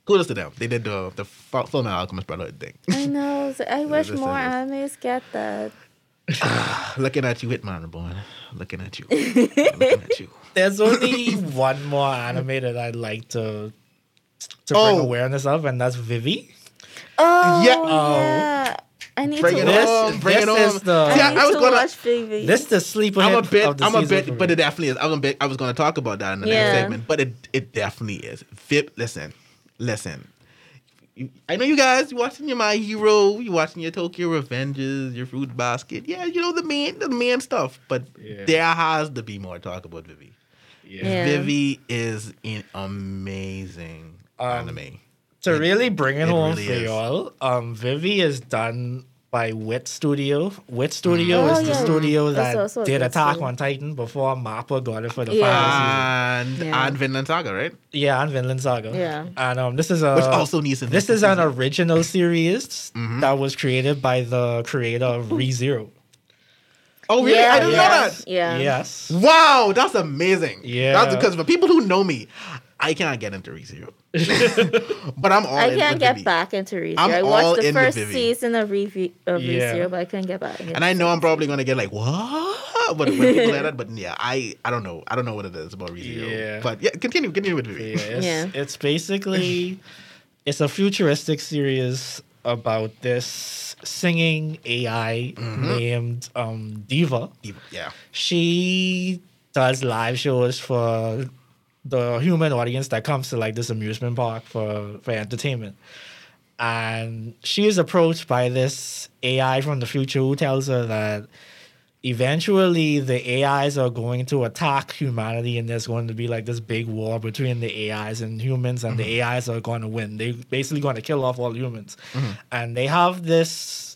kudos to them. They did the the Full Metal Alchemist Brotherhood thing. I know. So I wish more animes get that. Looking at you, Hitman Reborn. Looking at you. Looking at you. There's only one more anime that I'd like to to oh. bring awareness of, and that's Vivi. Oh yeah. Oh. yeah. I need bring to watch this. Home, bring this it home. Is the, I, yeah, need I was to gonna, watch Vivi. This is the sleeper. I'm a bit. Of the I'm a bit. But it definitely is. I'm a bit. I was going to talk about that in the yeah. next segment, but it it definitely is. Viv, listen. Listen, you, I know you guys, you're watching your My Hero, you're watching your Tokyo Revengers, your Fruit Basket. Yeah, you know, the main, the main stuff. But yeah. there has to be more talk about Vivi. Yeah. Yeah. Vivi is an amazing um, anime. To it, really bring it, it home really for y'all, um, Vivi is done by Wit Studio. Wit Studio mm. is oh, the yeah. studio that also, also did Attack studio. on Titan before Mappa got it for the yeah. final season. And, yeah. and Vinland Saga, right? Yeah, and Vinland Saga. Yeah. And um, this is a... Which also needs a... This is an original series mm-hmm. that was created by the creator of ReZero. Oh, really? Yeah. I didn't yes. know that. Yeah. Yes. Wow, that's amazing. Yeah. That's because for people who know me... I cannot get into ReZero. But I'm all I in I can't get Vivi. back into ReZero. I'm I watched the first season of, Re- of yeah. ReZero, but I couldn't get back. And I know I'm probably going to get like, what? But, that, but yeah, I, I don't know. I don't know what it is about ReZero. Yeah. But yeah, continue. Continue with Vivi. Yeah, it's, yeah. it's basically, it's a futuristic series about this singing A I mm-hmm. named um, Diva. Diva, yeah. She does live shows for... the human audience that comes to like this amusement park for, for entertainment. And she is approached by this A I from the future who tells her that eventually the A Is are going to attack humanity and there's going to be like this big war between the A Is and humans and mm-hmm. the A Is are going to win. They're basically going to kill off all humans. Mm-hmm. And they have this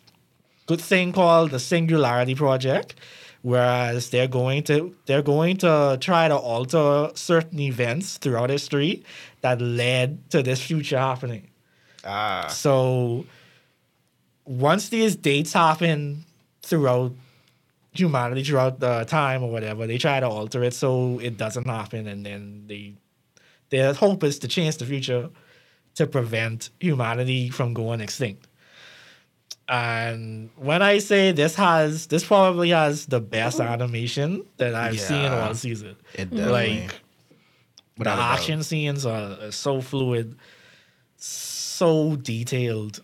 good thing called the Singularity Project, whereas they're going to they're going to try to alter certain events throughout history that led to this future happening. Ah. So once these dates happen throughout humanity, throughout the time or whatever, they try to alter it so it doesn't happen, and then they their hope is to change the future to prevent humanity from going extinct. And when I say this has, this probably has the best animation that I've yeah, seen all season. It definitely. Like, the action scenes are, are so fluid, so detailed.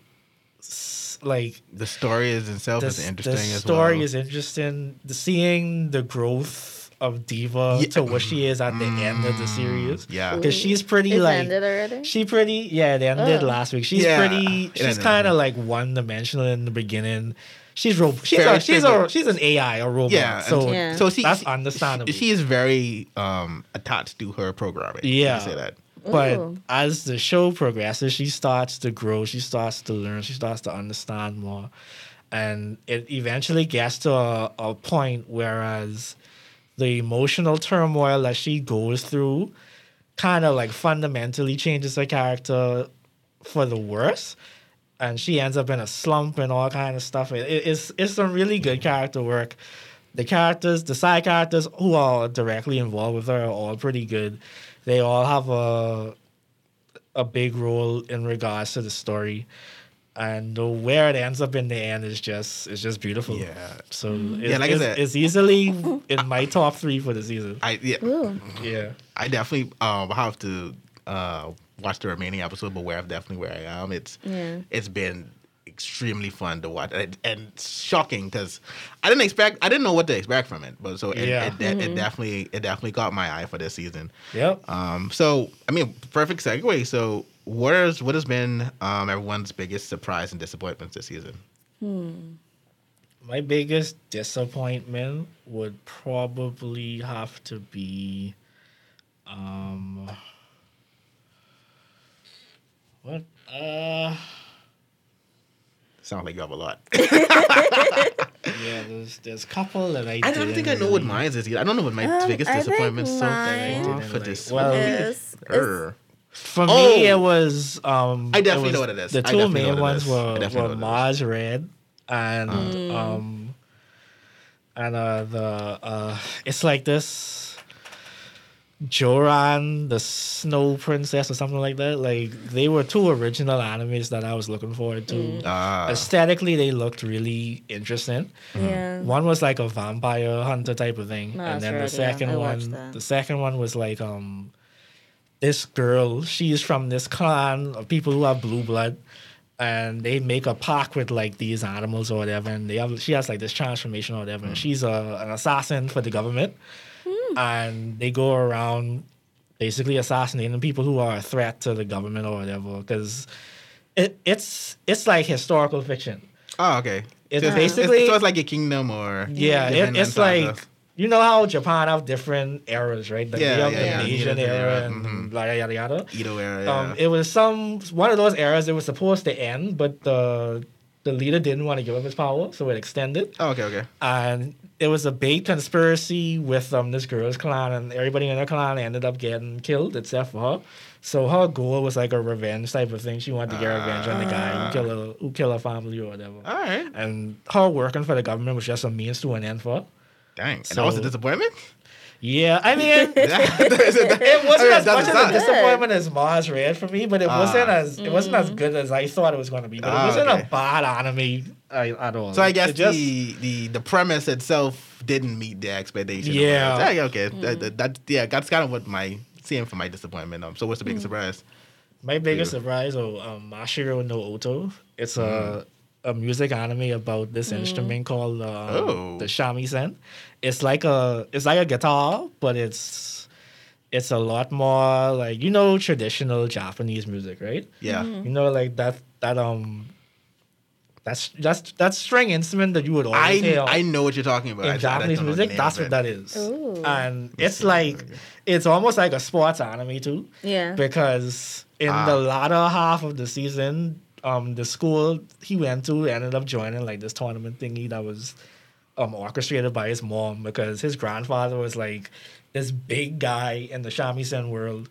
Like the story is itself the, is interesting the as well. The story is interesting. Seeing the growth of diva yeah. to what she is at the mm, end of the series. Yeah. Because she's pretty it's like... ended already? She pretty... Yeah, they ended oh. last week. She's yeah. pretty... She's kind of like one-dimensional in the beginning. She's ro- she's a, she's, a, she's an A I, a robot. Yeah. So, yeah. so she, that's understandable. She is very um, attached to her programming. Yeah. Can I say that? But Ooh. as the show progresses, she starts to grow. She starts to learn. She starts to understand more. And it eventually gets to a, a point whereas the emotional turmoil that she goes through kind of like fundamentally changes her character for the worse. And she ends up in a slump and all kind of stuff. It, it's, it's some really good character work. The characters, the side characters who are directly involved with her are all pretty good. They all have a a big role in regards to the story. And where it ends up in the end is just it's just beautiful. Yeah. So it's, yeah, like it's, I said, it's easily in my top three for the season. I yeah. Ooh. Yeah. I definitely um have to uh, watch the remaining episode, but where I'm definitely where I am. It's yeah. it's been extremely fun to watch and, and shocking because I didn't expect I didn't know what to expect from it. But so it, yeah. it, it, mm-hmm. it definitely it definitely caught my eye for this season. Yep. Um. So I mean, perfect segue. So. What is what has been um, everyone's biggest surprise and disappointments this season? Hmm. My biggest disappointment would probably have to be, um, what? Uh, Sounds like you have a lot. Yeah, there's there's a couple that I. I don't think I know what mine is either. I don't know what my um, biggest disappointment so far for this. Well, yes. er. For oh, me, it was. Um, I definitely was, know what it is. The two main ones were, were Mars Red and mm. um, and uh, the uh, it's like this Joran, the Snow Princess, or something like that. Like they were two original animes that I was looking forward to. Mm. Ah. Aesthetically, they looked really interesting. Yeah. One was like a vampire hunter type of thing, Mars and then Red, the second yeah, one, the second one was like um. This girl, she's from this clan of people who have blue blood, and they make a pact with like these animals or whatever. And they have she has like this transformation or whatever. Mm. And she's a, an assassin for the government, mm. and they go around basically assassinating people who are a threat to the government or whatever. Because it it's it's like historical fiction. Oh, okay. It's so basically it's, so it's like a kingdom or yeah. It, it's like. Of. You know how Japan have different eras, right? Like yeah, they have yeah, the yeah. Asian era, era and mm-hmm. yada, yada, yada. Edo era, yeah. Um, it was some, one of those eras it was supposed to end, but the the leader didn't want to give up his power, so it extended. Oh, okay, okay. And it was a big conspiracy with um this girl's clan, and everybody in her clan ended up getting killed, except for her. So her goal was like a revenge type of thing. She wanted to get uh, revenge on the guy who killed her, who killed her family or whatever. All right. And her working for the government was just a means to an end for her. Dang, so, and that was a disappointment? Yeah, I mean, it wasn't as much of a disappointment as Mars Red for me, but it uh, wasn't as it wasn't as good as I thought it was going to be. But uh, it wasn't okay. a bad anime at all. So I guess just, the, the the premise itself didn't meet the expectation. Yeah. Hey, okay, mm. that, that, that, yeah, that's kind of what my seeing for my disappointment. Um, so what's the biggest mm. surprise? My biggest Dude. surprise, oh, um, Mashiro no Oto. It's mm. a a music anime about this mm. instrument called uh, oh. the shamisen. It's like a it's like a guitar, but it's it's a lot more like you know traditional Japanese music, right? Yeah. Mm-hmm. You know, like that that um that's that's that string instrument that you would always I, hear. I know what you're talking about. In I, Japanese I music, that's what that is. Ooh. And it's like it's almost like a sports anime too. Yeah. Because in ah. the latter half of the season, um, the school he went to ended up joining like this tournament thingy that was um, orchestrated by his mom because his grandfather was like this big guy in the shamisen world,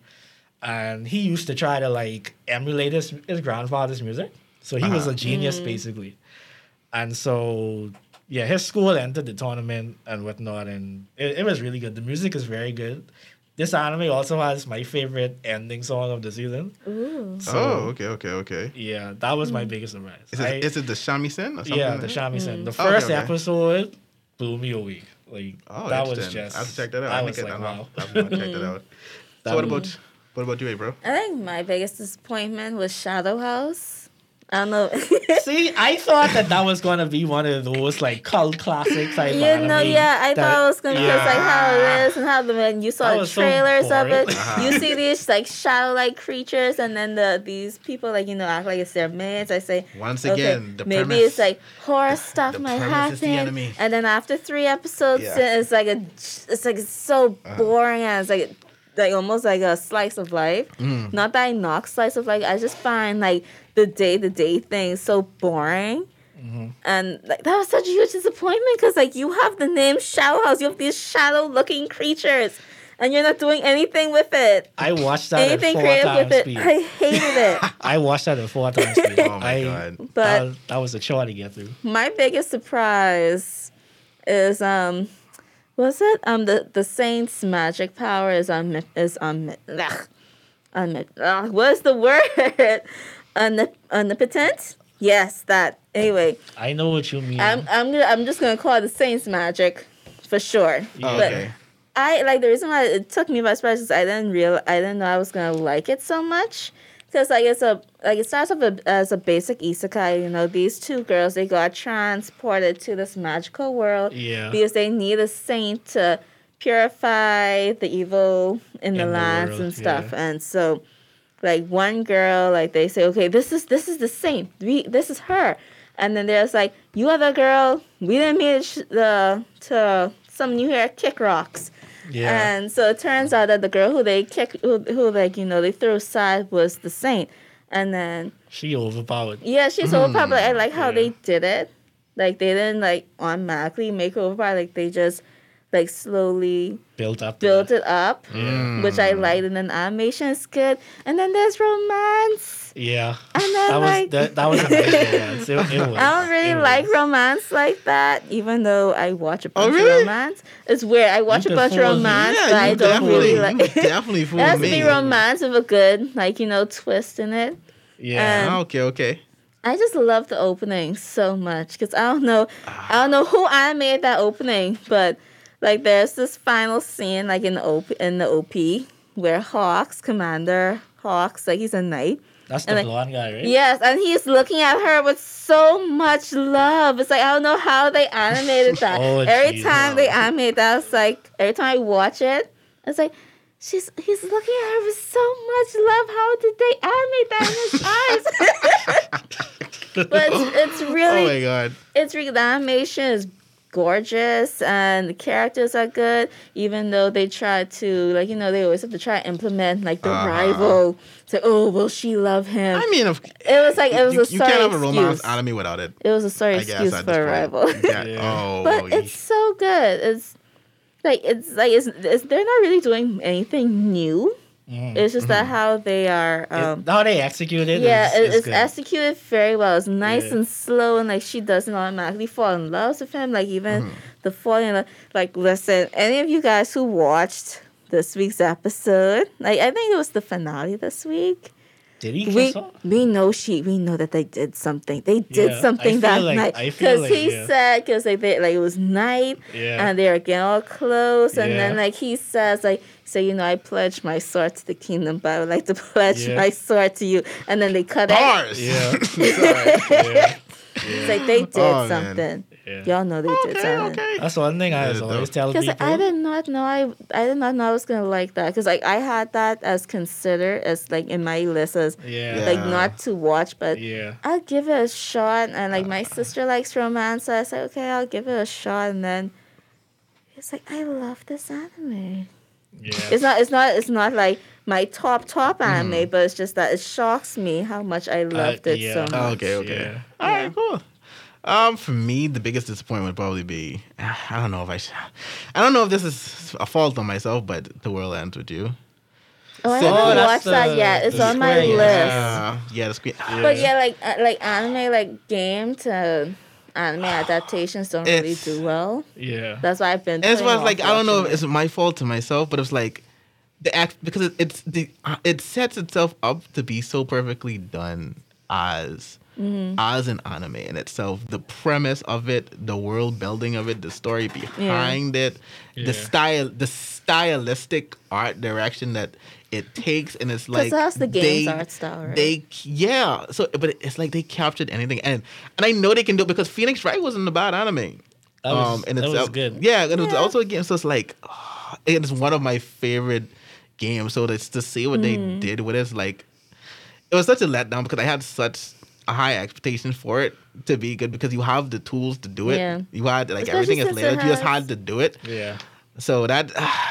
and he used to try to like emulate his, his grandfather's music. So he uh-huh. was a genius mm. basically, and so yeah, his school entered the tournament and whatnot, and it, it was really good. The music is very good. This anime also has my favorite ending song of the season. Ooh. So, oh, okay, okay, okay. Yeah, that was my mm. biggest surprise. Is it, I, is it the shamisen or something? Yeah, like the shamisen. Mm. The first oh, okay, okay. episode blew me away. Like oh, that was just. I have to check that out. I, I was like, that wow. I'm gonna check that out. So what about what about you, April? I think my biggest disappointment was Shadow House. I don't know. See, I thought that that was going to be one of those, like, cult classics. I you know, yeah, I that, thought it was going to be yeah. like how it is and how the, and you saw the trailers so of it. Uh-huh. You see these, like, shadow-like creatures and then the these people, like, you know, act like it's their mates. I say, once again, okay, the maybe premise, it's, like, horror stuff the, the might happen. The and then after three episodes, yeah. it's, like, a, it's, like, it's so uh-huh. boring and it's, like, like, almost like a slice of life. Mm. Not that I knock slice of life. I just find, like, the day-to-day thing so boring. Mm-hmm. And, like, that was such a huge disappointment because, like, you have the name Shadow House. You have these shadow-looking creatures. And you're not doing anything with it. I watched that anything at four creative times with speed. It. I hated it. I watched that at four times speed. Oh, my I, God. But that was, that was a chore to get through. My biggest surprise is... um. Was it um the, the saint's magic power is on is on ugh, on ugh, what's the word Omnip- omnipotent? Yes, that. Anyway, I know what you mean. I'm I'm gonna, I'm just gonna call it the saint's magic, for sure. Yeah. Okay. But I like the reason why it took me by surprise is I didn't real I didn't know I was gonna like it so much because like it's a like it starts off a, as a basic isekai. You know, these two girls, they got transported to this magical world yeah. because they need a saint to purify the evil in, in the lands the world, and stuff. Yeah. And so, like one girl, like they say, okay, this is this is the saint. We this is her. And then there's like you other girl. We didn't mean sh- the to summon you here. Kick rocks. Yeah. And so it turns out that the girl who they kick, who, who like, you know, they threw aside was the saint. And then... She overpowered. Yeah, she's mm. overpowered. I like how yeah. they did it. Like, they didn't, like, automatically make her overpowered. Like, they just, like, slowly... Built up. Built it up. Mm. Which I liked. And then animation is good. And then there's romance. Yeah. And then, that like... Was, that, that was a nice romance. It, it was. I don't really it like was. romance like that, even though I watch a bunch oh, really? of romance. It's weird. I watch you a bunch of romance, yeah, but I don't really like it. Definitely fooled me. It has to be romance with a good, like, you know, twist in it. Yeah. And okay, okay. I just love the opening so much because I don't know, ah. I don't know who animated that opening, but like there's this final scene like in the O P, in the O P where Hawks, Commander Hawks, like he's a knight. That's and the like, blonde guy, right? Yes, and he's looking at her with so much love. It's like I don't know how they animated that. oh, every geez, time wow. they animate that, it's like every time I watch it, it's like. She's he's looking at her with so much love. How did they animate that in his eyes? But it's, it's really, oh my God, it's really the animation is gorgeous and the characters are good. Even though they try to, like you know, they always have to try to implement like the uh-huh. rival. So oh, will she love him? I mean, if, it was like it was you, a sorry excuse. You can't have a romance anime without it. It was a sorry I excuse guess, for a rival. Yeah. Yeah. Oh, but boy. It's so good. It's. Like it's like it's, it's they're not really doing anything new. Mm. It's just mm-hmm. that how they are. Um, it, how they execute it. Yeah, is, it, is it's good. Executed very well. It's nice yeah. and slow, and like she doesn't automatically fall in love with him. Like even mm. the falling in love. Like listen, any of you guys who watched this week's episode, like I think it was the finale this week. Did he kiss we, her? We know she. We know that they did something. They did yeah, something that like, night because like, he yeah. said because like they like it was night yeah. and they were getting all close and yeah. then like he says like so you know I pledge my sword to the kingdom but I would like to pledge yeah. my sword to you and then they cut bars. It. Yeah. yeah. It's like they did oh, something. Yeah. Y'all know they okay, did something. Okay. That's one thing I was always telling people. Because I did not know I I did not know I was gonna like that. Because like I had that as considered as like in my list as yeah. like not to watch, but yeah. I'll give it a shot. And like my sister likes romance, so I was like, okay, I'll give it a shot. And then it's like I love this anime. Yeah. It's not. It's not. It's not like my top top anime, mm. but it's just that it shocks me how much I loved uh, it yeah. so much. Oh, okay. Okay. Yeah. All right. Yeah. Cool. Um, for me, the biggest disappointment would probably be I don't know if I, sh- I don't know if this is a fault on myself, but The World Ends With You. Oh, I so, haven't oh, watched the, that yet. It's on my list. Yeah. Yeah, the screen. Yeah. But yeah, like uh, like anime, like game to. Anime adaptations don't it's, really do well. Yeah, that's why I've been. As well as like I don't know if it's my fault to myself, but it's like the act because it, it's the it sets itself up to be so perfectly done as mm-hmm. as an anime in itself. The premise of it, the world building of it, the story behind yeah. it, yeah. the style, the stylistic art direction that it takes, and it's like that's the game's they, art style, right? They yeah. So, but it's like they captured anything, and and I know they can do it because Phoenix Wright wasn't a bad anime. That was, um, and it's that was uh, good. Yeah, and yeah. it was also a game. So it's like oh, it's one of my favorite games. So it's to see what mm-hmm. they did with it's like it was such a letdown because I had such a high expectation for it to be good because you have the tools to do it. Yeah. You had like especially everything is layered. You just had to do it. Yeah. So that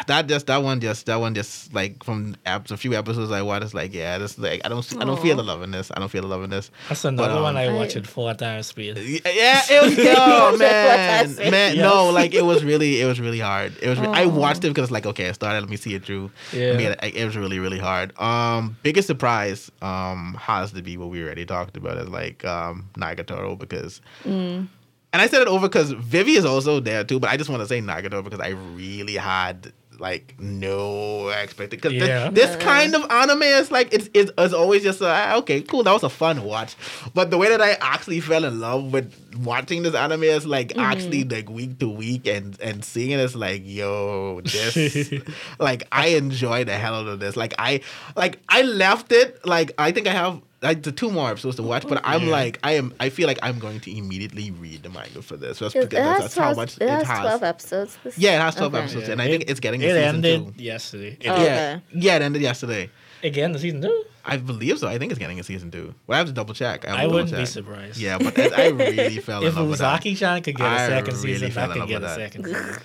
that just that one just that one just like from ep- a few episodes I watched, it's like yeah, this like I don't Aww. I don't feel the love in this. I don't feel the love in this. That's another but, um, one I watched I, it four times speed. Yeah, it was oh, man, man. Yes. No, like it was really it was really hard. It was re- I watched it because like okay, I started. Let me see it through. Yeah, I mean, it, it was really really hard. Um, biggest surprise um has to be what we already talked about is like um Nagatoro because. Mm. And I said it over because Vivi is also there too, but I just want to say Nagato because I really had like no expectation. Because yeah. this, this kind of anime is like, it's, it's, it's always just, a, okay, cool, that was a fun watch. But the way that I actually fell in love with watching this anime is like mm-hmm. actually like week to week and, and seeing it is like, yo, this, like I enjoy the hell out of this. Like I, like I left it, like I think I have, like the two more episodes to watch, but I'm yeah. like, I am. I feel like I'm going to immediately read the manga for this. Just because that's has how much it has. It has twelve episodes. This yeah, it has twelve okay. episodes, yeah. and I it, think it's getting. It season ended two. yesterday. It, oh, yeah, okay. yeah, it ended yesterday. Again, the season two. I believe so. I think it's getting a season two. Well, I have to double check. I, I wouldn't check. be surprised. Yeah, but I really fell in love with that. If Uzaki-chan could get a second really season, I could get a that. second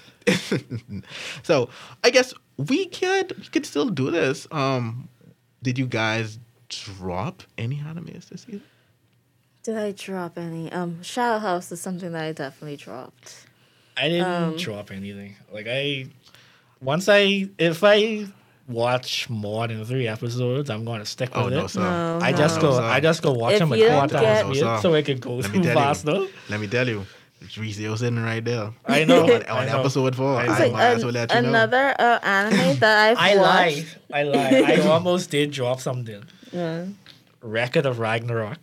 season. So I guess we could we could still do this. Um, did you guys? Drop any animes this season? Did I drop any? Um, Shadow House is something that I definitely dropped. I didn't um, drop anything. Like I, once I, if I watch more than three episodes, I'm going to stick with oh, no, it. So. No, I no. just go, no, so. I just go watch if them a quarter get, no, so. so it could go through faster. You. Let me tell you, Rizio's in right there. I know. on on I know. episode four, I, I might an, as well let you know. Another uh, anime that I've I watched. I lied. I lied. I almost did drop something. Yeah. Record of Ragnarok.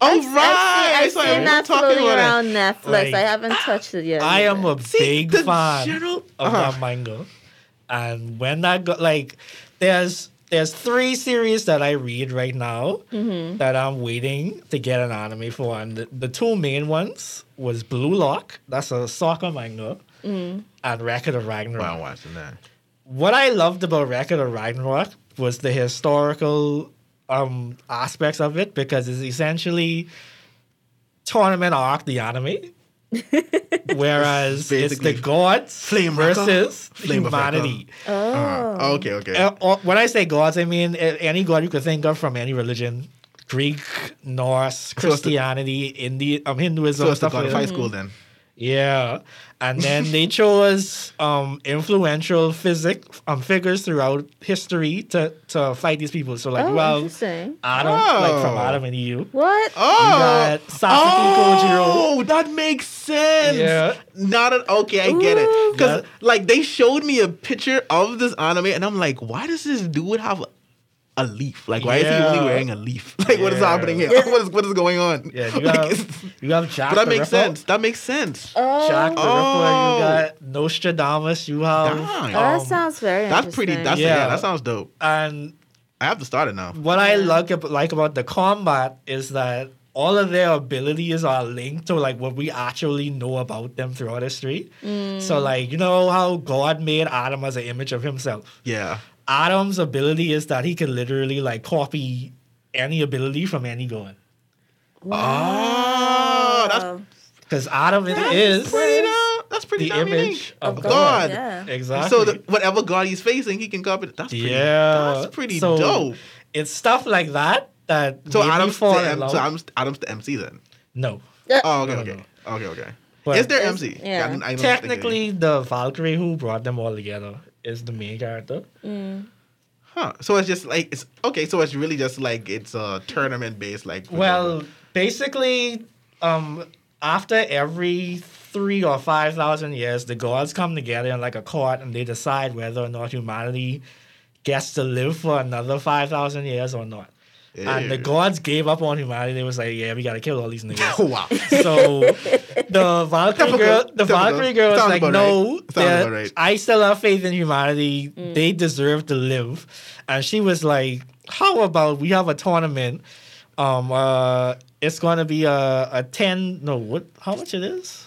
Oh, I've, right! I've seen, I've seen that floating around Netflix. Like, I haven't touched it yet. I either. am a See, big fan general... of uh-huh. that manga. And when that got, like, there's there's three series that I read right now mm-hmm. that I'm waiting to get an anime for. And the, the two main ones was Blue Lock, that's a soccer manga, mm-hmm. and Record of Ragnarok. Wow, watching that. What I loved about Record of Ragnarok was the historical um, aspects of it because it's essentially tournament arc the anime, whereas Basically, it's the gods flame versus flame humanity. Oh, uh, okay, okay. Uh, or, when I say gods, I mean uh, any god you could think of from any religion: Greek, Norse, Christianity, so Indi- um, Hinduism. So it's stuff the god of high like school, then. Yeah, and then they chose um, influential physic um, figures throughout history to, to fight these people. So like, oh, well, Adam, oh. like from Adam and Eve. What? Oh, Sasuke oh, Kojiro. That makes sense. Yeah. Not at, okay, I Ooh. get it. Because yeah. like they showed me a picture of this anime, and I'm like, why does this dude have a leaf? Like, why yeah. is he only wearing a leaf? Like, yeah. what is happening here? Yeah. What is what is going on? Yeah, you got like, you got Jack. But that makes Ripple. sense. That makes sense. Oh. Jack the oh. Ripper. You got Nostradamus. You have. Um, that sounds very. That's pretty. That's yeah. yeah. That sounds dope. And I have to start it now. What I like like about the combat is that all of their abilities are linked to like what we actually know about them throughout history. Mm. So like you know how God made Adam as an image of himself. Yeah. Adam's ability is that he can literally like copy any ability from any god. Wow. Oh, because Adam that is, is pretty dumb. That's pretty the image of, of God. God. Yeah. Exactly. So the, whatever god he's facing, he can copy it. That's pretty, yeah. that's pretty so dope. It's stuff like that that. So Adam's the M- so Adam's, Adam's the M C then. No. Yeah. Oh okay no, okay no. okay okay. But is there M C? Yeah. I, I technically, the Valkyrie who brought them all together is the main character. Mm. Huh. So it's just like, it's okay, so it's really just like, it's a tournament-based, like... Well, whatever. basically, um, after every three or five thousand years, the gods come together in like a court and they decide whether or not humanity gets to live for another five thousand years or not. Yeah. And the gods gave up on humanity. They was like, yeah, we gotta kill all these niggas. Wow. So the Valkyrie girl, the Valkyrie girl was like, no, right. I still have faith in humanity. Mm. They deserve to live. And she was like, how about we have a tournament? Um, uh, it's gonna be a a ten. No, what? How much it is?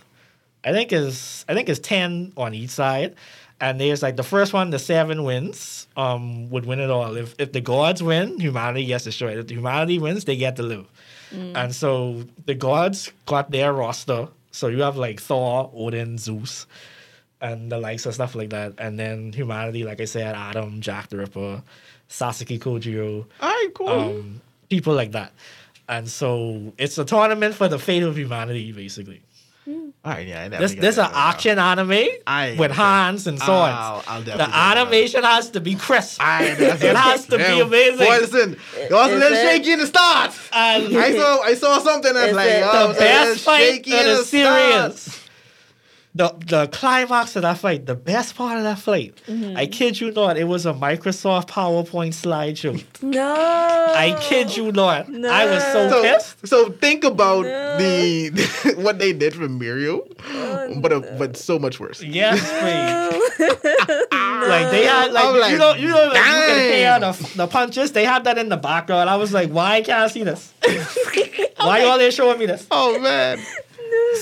I think is I think it's ten on each side. And there's like the first one, the seven wins, um, would win it all. If if the gods win, humanity gets destroyed. If the humanity wins, they get to live. Mm. And so the gods got their roster. So you have like Thor, Odin, Zeus, and the likes of stuff like that. And then humanity, like I said, Adam, Jack the Ripper, Sasuke Kojiro. All right, cool. Um, people like that. And so it's a tournament for the fate of humanity, basically. All right, yeah. I this this an action out. anime I, with hands and swords. I'll, I'll the animation out. has to be crisp. I, it has to be amazing. Boy, listen, it was a little it? shaky in the start. And I saw I saw something that's like it? the best fight in the series. The the climax of that fight, the best part of that fight. Mm-hmm. I kid you not, it was a Microsoft PowerPoint slideshow. No, I kid you not. No. I was so, so pissed. So think about no. the, the what they did for Mirio, oh, but a, no. but so much worse. Yes, please. no. Like they had like, like you know you know like, you can hear the the punches. They had that in the background. I was like, why can't I see this? Why are they showing me this? Oh man.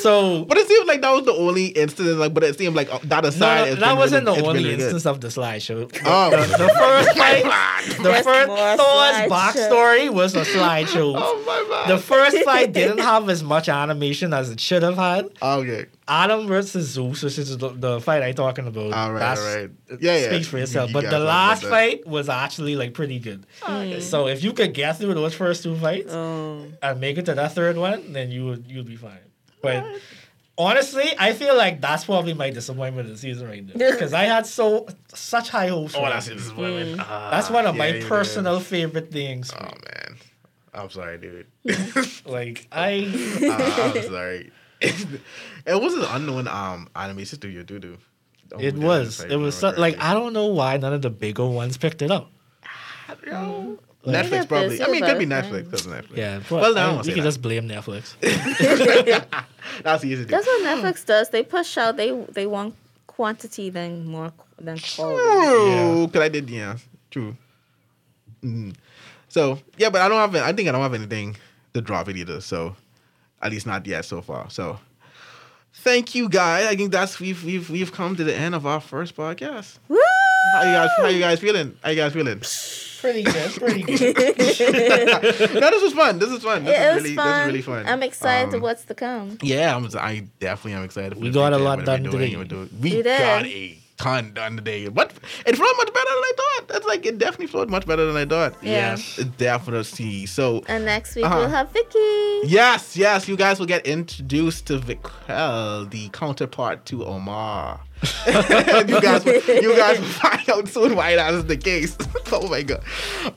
So, but it seemed like that was the only instance. Like, but it seemed like that aside, no, no, that wasn't really, the only really instance good. of the slideshow. Oh, the, the first fight, the There's first Thor's backstory was a slideshow. Oh my God! The first fight didn't have as much animation as it should have had. Okay. Adam versus Zeus, which is the, the fight I'm talking about. All right, That's, all right. Yeah, yeah. Speaks for itself. You but the last fight was actually like pretty good. Mm. So if you could get through those first two fights oh. and make it to that third one, then you would you'd be fine. But honestly, I feel like that's probably my disappointment of the season right now. Because I had so such high hopes. Oh, that's a disappointment. Mm. Uh, that's one of yeah, my yeah, personal man. favorite things. Oh, man. I'm sorry, dude. like, I... Uh, I'm sorry. it was an unknown um, anime studio, doo-doo. Oh, it was. It was, so, like, I don't know why none of the bigger ones picked it up. I don't know. Like, Netflix probably. I mean, it could be Netflix. Doesn't Netflix? Yeah. Well, no, I mean, you can that. just blame Netflix. That's easy to do. That's what Netflix does. They push out. They they want quantity than more than quality. True, because yeah. I did. Yeah, true. Mm. So yeah, but I don't have. I think I don't have anything to drop it either. So at least not yet so far. So thank you guys. I think that's we've we've we've come to the end of our first podcast. Woo! How you guys? How you guys feeling? How you guys feeling? Pretty good, pretty good. No, this was fun. This was fun. This it is really, fun. This is really fun. I'm excited um, to what's to come. Yeah, I'm. I definitely am excited. For we got a lot done today. We you got did. a ton done today, but it flowed much better than I thought. That's like it definitely flowed much better than I thought. Yeah, yes, definitely. So and next week uh-huh. we'll have Vicky. Yes, yes. You guys will get introduced to Vicquelle, the counterpart to Omar. you guys will, you guys will find out soon why that is the case. Oh my god.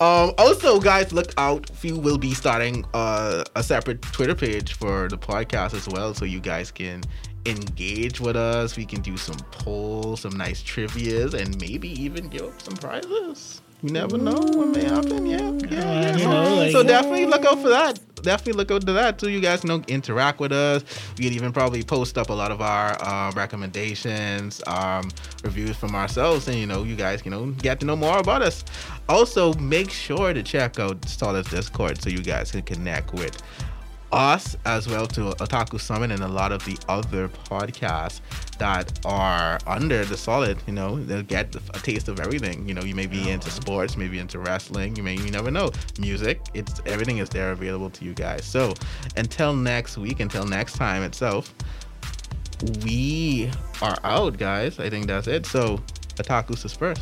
Um, also guys, look out, we will be starting uh, a separate Twitter page for the podcast as well, so you guys can engage with us. We can do some polls, some nice trivias, and maybe even give up some prizes. You never know what may happen. Yeah, yeah, yeah. You know, like, so definitely look out for that. Definitely look out to that so you guys know, interact with us. We can even probably post up a lot of our uh, recommendations, um, reviews from ourselves, and you know, you guys can you know, get to know more about us. Also, make sure to check out Solid's Discord so you guys can connect with us as well to Otaku Summit and a lot of the other podcasts that are under the Solid. You know, they'll get a taste of everything. You know, you may be into sports, maybe into wrestling, you may you never know, music. It's everything is there available to you guys. So until next week, until next time itself, we are out, guys. I think that's it. So Otaku's disperse.